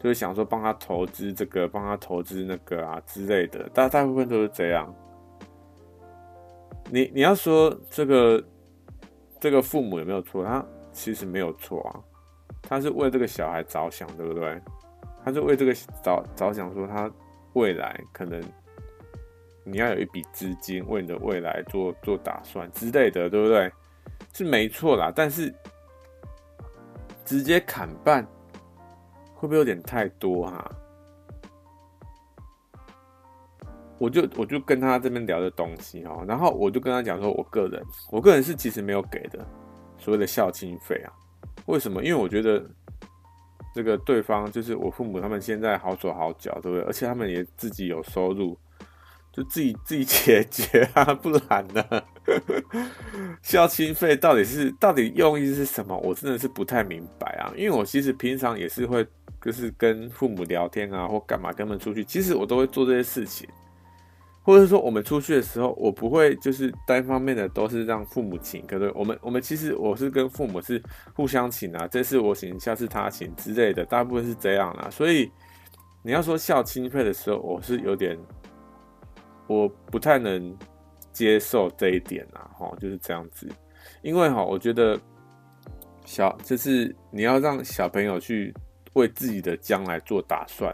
就是想说帮他投资这个，帮他投资那个啊之类的，大部分都是这样。你要说这个父母有没有错？他其实没有错啊，他是为这个小孩着想，对不对？他是为这个着想，说他未来可能你要有一笔资金，为你的未来做打算之类的，对不对？是没错啦，但是直接砍半会不会有点太多哈？我就跟他这边聊的东西哦，然后我就跟他讲说，我个人是其实没有给的。所谓的孝亲费啊，为什么？因为我觉得这个对方就是我父母，他们现在好手好脚，对不对？而且他们也自己有收入，就自己解决啊，不然呢？孝亲费到底用意是什么？我真的是不太明白啊。因为我其实平常也是会就是跟父母聊天啊，或干嘛跟他们出去，其实我都会做这些事情。或者说我们出去的时候，我不会就是单方面的都是让父母请客，对，我们其实我是跟父母是互相请啊，这次我请，下次他请之类的，大部分是这样啦。所以你要说孝亲费的时候，我是有点我不太能接受这一点啦，就是这样子。因为我觉得就是你要让小朋友去为自己的将来做打算，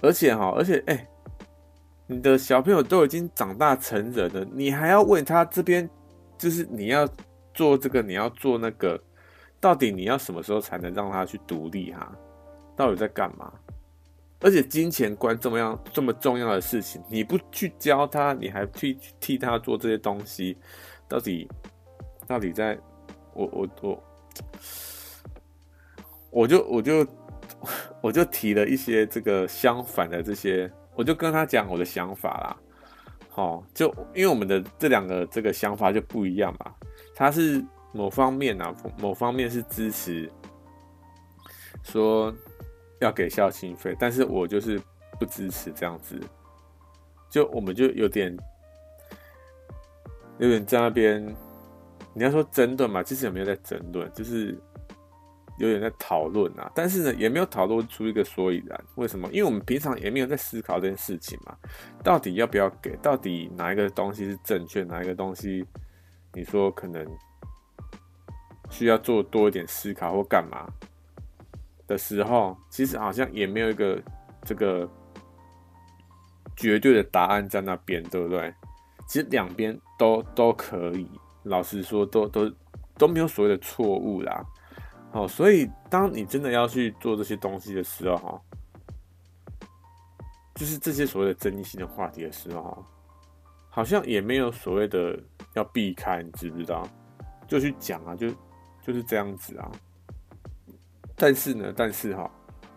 而且你的小朋友都已经长大成人了，你还要问他这边，就是你要做这个，你要做那个，到底你要什么时候才能让他去独立啊？到底在干嘛？而且金钱观这么重要的事情，你不去教他，你还去替他做这些东西，到底在我就提了一些这个相反的这些。我就跟他讲我的想法啦，就因为我们的这两个这个想法就不一样嘛。他是某方面是支持说要给孝心费，但是我就是不支持这样子。就我们就有点在那边，你要说争论嘛，其实也没有在争论，就是有点在讨论啊，但是呢，也没有讨论出一个所以然。为什么？因为我们平常也没有在思考这件事情嘛，到底要不要给？到底哪一个东西是正确？哪一个东西你说可能需要做多一点思考或干嘛的时候，其实好像也没有一个这个绝对的答案在那边，对不对？其实两边都可以，老实说，都没有所谓的错误啦。所以当你真的要去做这些东西的时候，就是这些所谓的争议性的话题的时候，好像也没有所谓的要避开，你知不知道？就去讲啊，就是这样子啊。但是呢，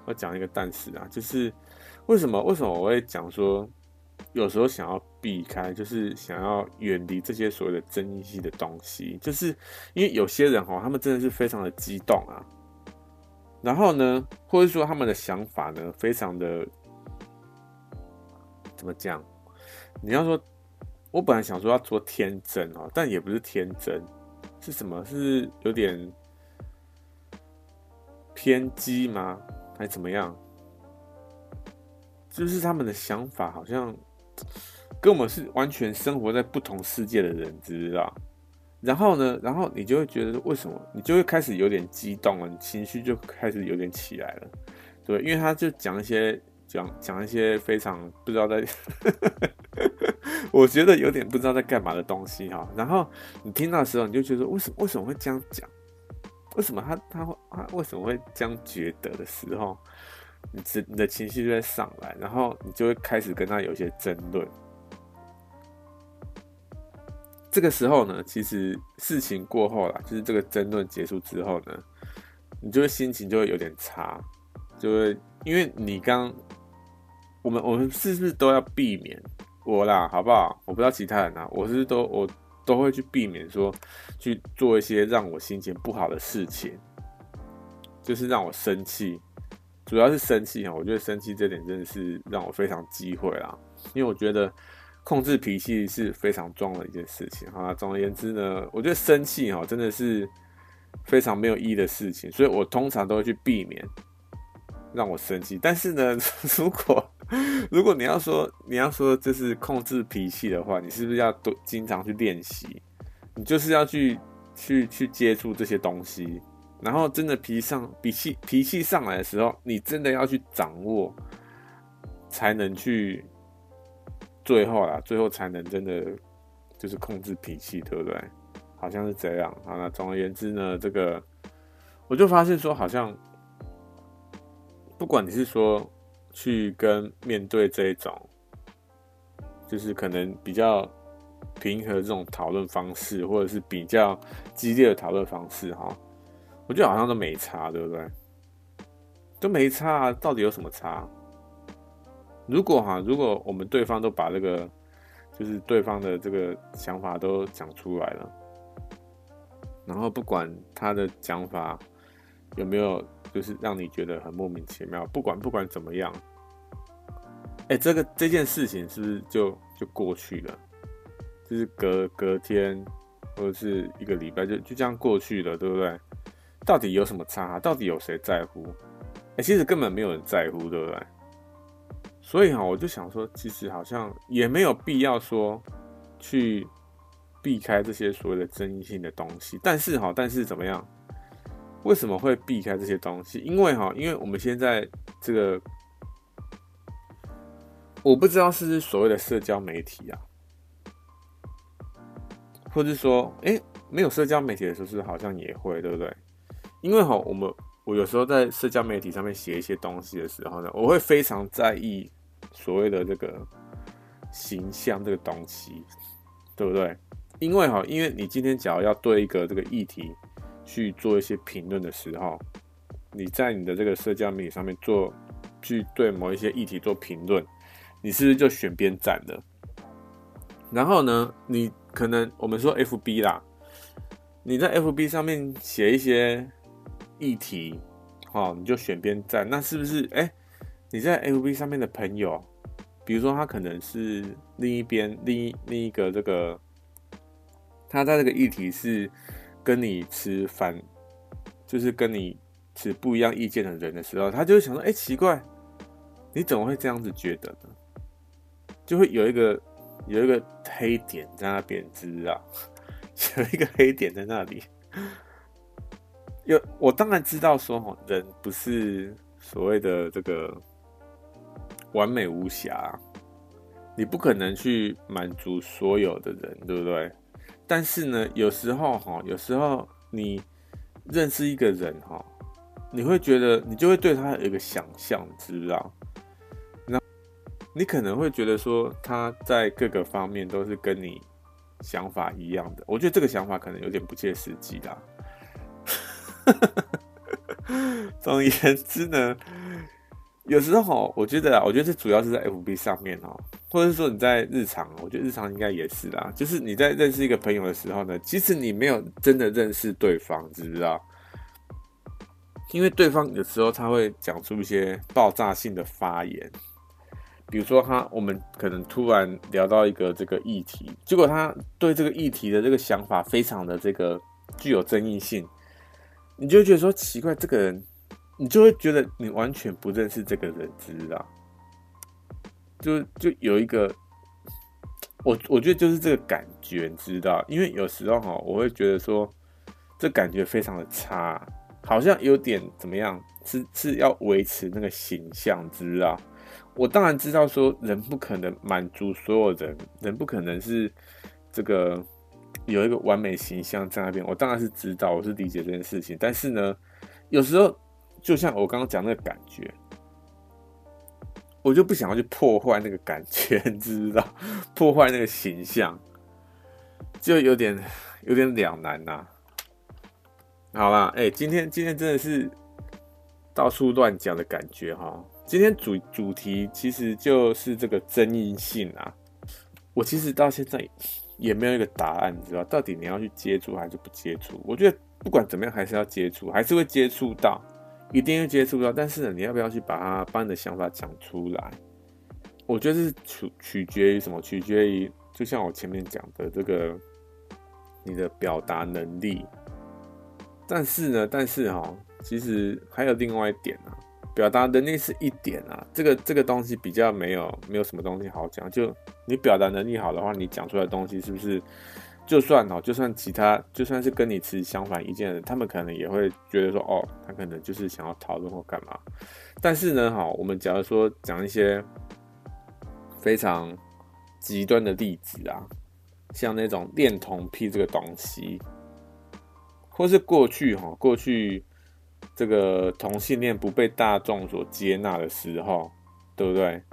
要讲一个但是啊，就是为什么我会讲说，有时候想要避开，就是想要远离这些所谓的争议的东西，就是因为有些人哦，他们真的是非常的激动啊，然后呢，或者说他们的想法呢，非常的怎么讲？你要说，我本来想说要做天真哦，但也不是天真，是什么？是有点偏激吗？还是怎么样？就是他们的想法好像跟我们是完全生活在不同世界的人，知道？然后呢，然后你就会觉得为什么？你就会开始有点激动了，你情绪就开始有点起来了，对，因为他就讲一些非常不知道在，我觉得有点不知道在干嘛的东西哈。然后你听到的时候，你就觉得为什么会这样讲？为什么他为什么会这样觉得的时候，你的情绪就会上来，然后你就会开始跟他有一些争论。这个时候呢，其实事情过后啦，就是这个争论结束之后呢，你就会心情就会有点差，就会因为你刚，我们是不是都要避免我啦，好不好？我不知道其他人啊，我都会去避免说去做一些让我心情不好的事情，就是让我生气，主要是生气啊，我觉得生气这点真的是让我非常忌讳啦，因为我觉得控制脾气是非常重要的一件事情啊。总而言之呢，我觉得生气哈真的是非常没有意义的事情，所以我通常都会去避免让我生气。但是呢，如果你要说这是控制脾气的话，你是不是要多经常去练习？你就是要去接触这些东西，然后真的脾气上来的时候，你真的要去掌握，才能去。最后才能真的就是控制脾气，对不对？好像是这样。好，那总而言之呢，这个我就发现说，好像不管你是说去跟面对这一种，就是可能比较平和这种讨论方式，或者是比较激烈的讨论方式，哈，我觉得好像都没差，对不对？都没差，到底有什么差？如果我们对方都把这个，就是对方的这个想法都讲出来了，然后不管他的讲法有没有，就是让你觉得很莫名其妙，不管怎么样，哎，这件事情是不是就过去了？就是隔天或者是一个礼拜就这样过去了，对不对？到底有什么差？到底有谁在乎？哎，其实根本没有人在乎，对不对？所以我就想说，其实好像也没有必要说去避开这些所谓的争议性的东西。但是怎么样？为什么会避开这些东西？因为我们现在这个，我不知道是不是所谓的社交媒体啊，或者说，没有社交媒体的时候，是好像也会，对不对？因为我有时候在社交媒体上面写一些东西的时候呢，我会非常在意所谓的这个形象这个东西，对不对？因为你今天假如要对一个这个议题去做一些评论的时候，你在你的这个社交媒体上面去对某一些议题做评论，你是不是就选边站了？然后呢，你可能我们说 FB 啦，你在 FB 上面写一些议题，你就选边站。那是不是你在 FB 上面的朋友，比如说他可能是另一个这个，他在这个议题是跟你持就是跟你持不一样意见的人的时候，他就会想说，奇怪，你怎么会这样子觉得呢？就会有一个黑点在那边，知道？有一个黑点在那里。我当然知道说，人不是所谓的这个完美无瑕啊，你不可能去满足所有的人，对不对？但是呢，有时候你认识一个人哈，你会觉得你就会对他有一个想象，知不知道？那你可能会觉得说，他在各个方面都是跟你想法一样的。我觉得这个想法可能有点不切实际啦。总而言之呢，有时候我觉得这主要是在 FB 上面哦，或者是说你在日常，我觉得日常应该也是啦。就是你在认识一个朋友的时候呢，即使你没有真的认识对方，知不知道？因为对方有时候他会讲出一些爆炸性的发言，比如说我们可能突然聊到一个这个议题，结果他对这个议题的这个想法非常的这个具有争议性，你就会觉得说奇怪，这个人。你就会觉得你完全不认识这个人，知道？就有一个，我觉得就是这个感觉，知道？因为有时候我会觉得说，这感觉非常的差，好像有点怎么样，是要维持那个形象，知道？我当然知道说，人不可能满足所有人，人不可能是这个有一个完美形象在那边。我当然是知道，我是理解这件事情，但是呢，有时候。就像我刚刚讲那个感觉，我就不想要去破坏那个感觉，你知道，破坏那个形象，就有点两难呐、啊。好啦，今天真的是到处乱讲的感觉哈。今天主题其实就是这个争议性啊。我其实到现在也没有一个答案，你知道，到底你要去接触还是不接触？我觉得不管怎么样，还是要接触，还是会接触到。一定会接触到，但是呢，你要不要去把你的想法讲出来？我觉得是取决于什么？取决于就像我前面讲的这个你的表达能力。但是其实还有另外一点啊，表达能力是一点啊，这个东西比较没有什么东西好讲。就你表达能力好的话，你讲出来的东西是不是？就算是跟你持相反意见的人，他们可能也会觉得说，哦，他可能就是想要讨论或干嘛。但是呢，我们假如说讲一些非常极端的例子啊，像那种恋童癖这个东西，或是过去这个同性恋不被大众所接纳的时候，对不对？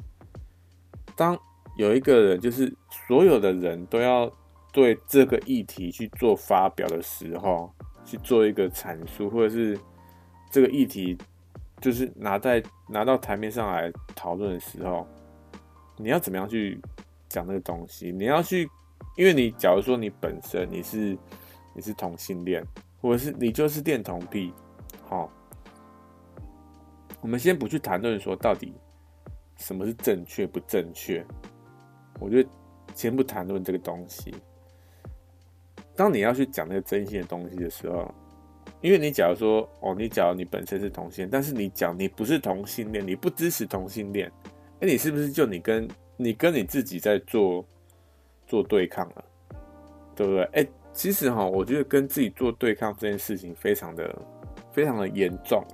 当有一个人，就是所有的人都要。对这个议题去做发表的时候，去做一个阐述，或者是这个议题就是拿到台面上来讨论的时候，你要怎么样去讲这个东西？你要去，因为你假如说你本身你是同性恋，或者是你就是恋童癖，好，我们先不去谈论说到底什么是正确不正确，我觉得先不谈论这个东西。当你要去讲那个争议性的东西的时候，因为你假如说你假如你本身是同性恋，但是你讲你不是同性恋，你不支持同性恋，你是不是就你跟你自己在做对抗了，对不对？其实我觉得跟自己做对抗这件事情非常的严重，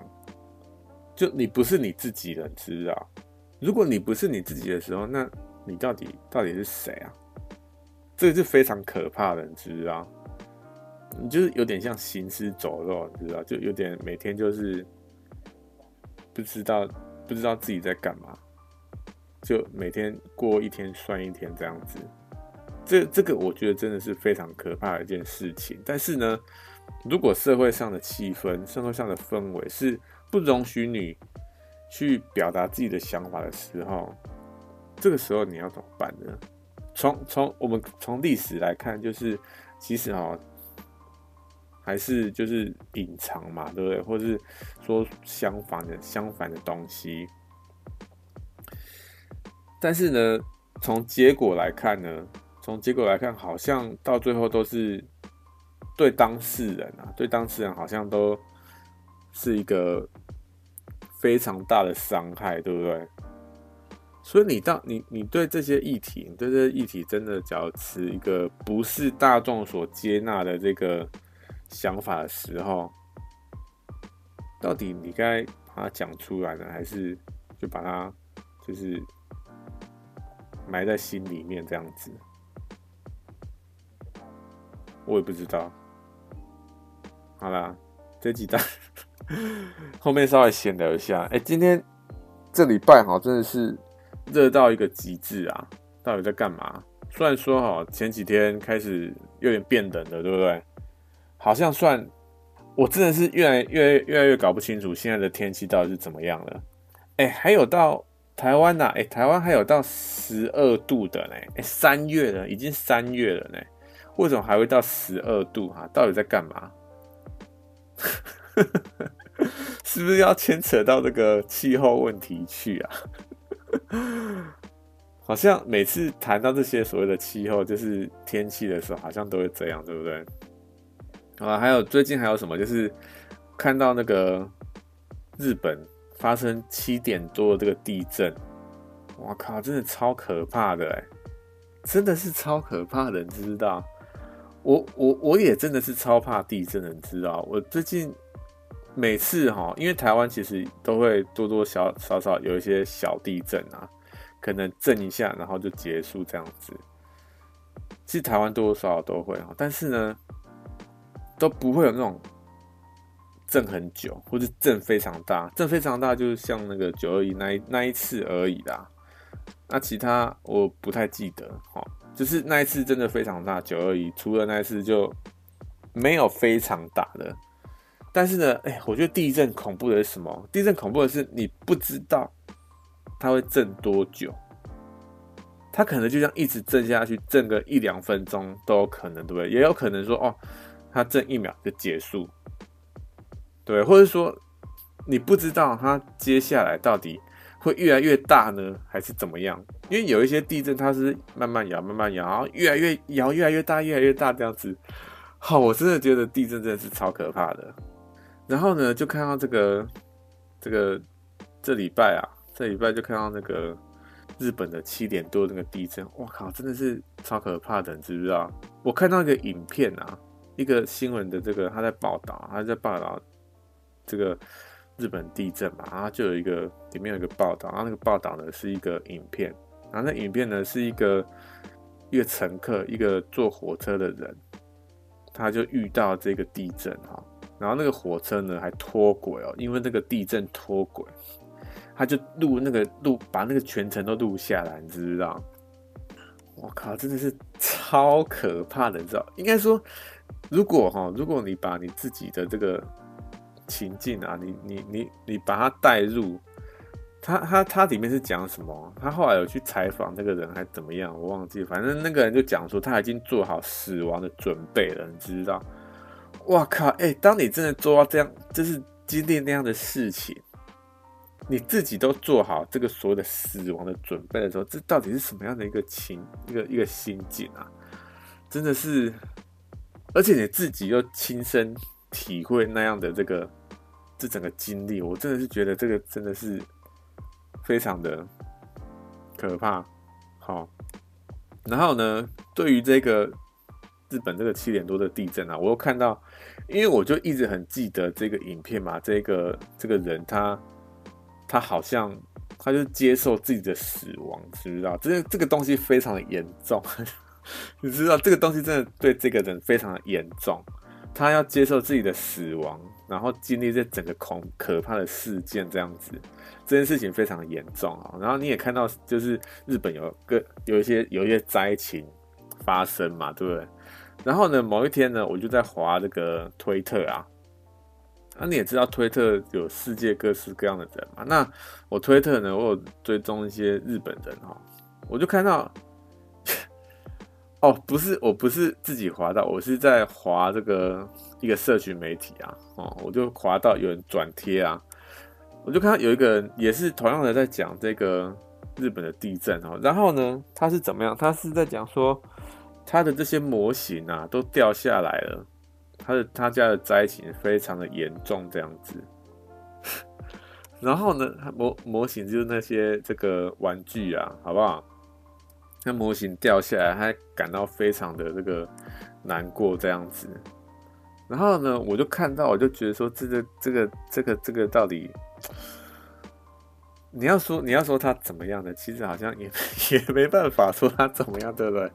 就你不是你自己人，知道？如果你不是你自己的时候，那你到底是谁啊？这个是非常可怕的，你知道？你就是有点像行尸走肉，你知道？就有点每天就是不知道自己在干嘛，就每天过一天算一天这样子。这个我觉得真的是非常可怕的一件事情。但是呢，如果社会上的气氛、社会上的氛围是不容许你去表达自己的想法的时候，这个时候你要怎么办呢？我们从历史来看，就是其实还是就是隐藏嘛，对不对？或是说相反的东西。但是呢，从结果来看，好像到最后都是对当事人好像都是一个非常大的伤害，对不对？所以你对这些议题，真的假如持一个不是大众所接纳的这个想法的时候，到底你该把它讲出来呢，还是就把它就是埋在心里面这样子？我也不知道。好啦，这几段后面稍微闲聊一下。今天这礼拜真的是。热到一个极致啊！到底在干嘛？虽然说前几天开始有点变冷了，对不对？好像算，我真的是越来越搞不清楚现在的天气到底是怎么样了。还有到台湾啊，台湾还有到12度的呢，3月了，已经3月了呢，为什么还会到12度啊？到底在干嘛？是不是要牵扯到这个气候问题去啊？好像每次谈到这些所谓的气候，就是天气的时候，好像都会这样，对不对？啊，还有最近还有什么？就是看到那个日本发生7点多的这个地震，哇靠，真的超可怕的哎，真的是超可怕的，你知道？我也真的是超怕地震的，你知道？我最近每次哈，因为台湾其实都会多多少少有一些小地震啊，可能震一下然后就结束这样子。其实台湾多多少少都会哈，但是呢，都不会有那种震很久，或是震非常大。震非常大就是像那个921那一次而已啦。那其他我不太记得，就是那一次真的非常大，921除了那一次就没有非常大的。但是呢，我觉得地震恐怖的是什么？地震恐怖的是你不知道它会震多久，它可能就像一直震下去，震个1-2分钟都有可能，对不对？也有可能说哦，它震1秒就结束，对，或者说你不知道它接下来到底会越来越大呢，还是怎么样？因为有一些地震它是慢慢摇，然后越来越摇，越来越大，越来越大这样子。好，我真的觉得地震真的是超可怕的。然后呢，就看到这礼拜就看到那个日本的7点多那个地震，哇靠，真的是超可怕的，你知不知道？我看到一个影片啊，一个新闻的这个他在报道这个日本地震嘛，然后就有一个里面有一个报道，然后那个报道呢是一个影片，然后那影片呢是一个乘客，一个坐火车的人，他就遇到这个地震哈，然后那个火车呢还脱轨哦，因为那个地震脱轨，他就把那个全程都录下来，你知不知道？我靠，真的是超可怕的，你知道？应该说。如果你把你自己的这个情境啊，你把它带入，他里面是讲什么？他后来有去采访那个人还怎么样？我忘记，反正那个人就讲说他已经做好死亡的准备了，你知道？哇靠！当你真的做到这样，就是经历那样的事情，你自己都做好这个所谓的死亡的准备的时候，这到底是什么样的一个一个心境啊？真的是。而且你自己又亲身体会那样的这整个经历，我真的是觉得这个真的是非常的可怕。好，然后呢，对于这个日本这个7点多的地震啊，我又看到，因为我就一直很记得这个影片嘛，这个人他好像他就接受自己的死亡，知不知道？这个东西非常的严重。你知道这个东西真的对这个人非常的严重，他要接受自己的死亡，然后经历这整个可怕的事件，这样子，这件事情非常的严重啊。然后你也看到，就是日本有一些灾情发生嘛，对不对？然后呢，某一天呢，我就在滑这个推特啊，那你也知道推特有世界各式各样的人嘛。那我推特呢，我有追踪一些日本人哈，我就看到。哦，不是，我不是自己滑到，我是在滑这个一个社群媒体啊，我就滑到有人转贴啊，我就看到有一个人也是同样的在讲这个日本的地震哦，然后呢，他是怎么样？他是在讲说他的这些模型啊都掉下来了，他家的灾情非常的严重这样子。然后呢，模型就是那些这个玩具啊，好不好？那模型掉下来，他感到非常的这个难过这样子。然后呢，我就看到，我就觉得说，这个到底，你要说他怎么样的，其实好像也没办法说他怎么样，对不对？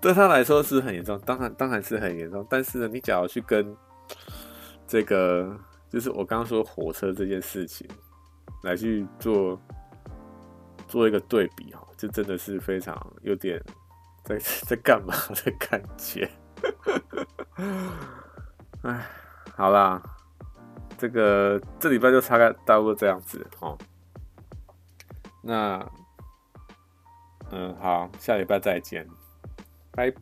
对他来说是很严重，当然是很严重。但是呢，你假如去跟这个，就是我刚刚说火车这件事情来去做一个对比哈，就真的是非常有点在干嘛的感觉。哎，好啦，这礼拜就大概差不多这样子哈。那好，下礼拜再见，拜拜。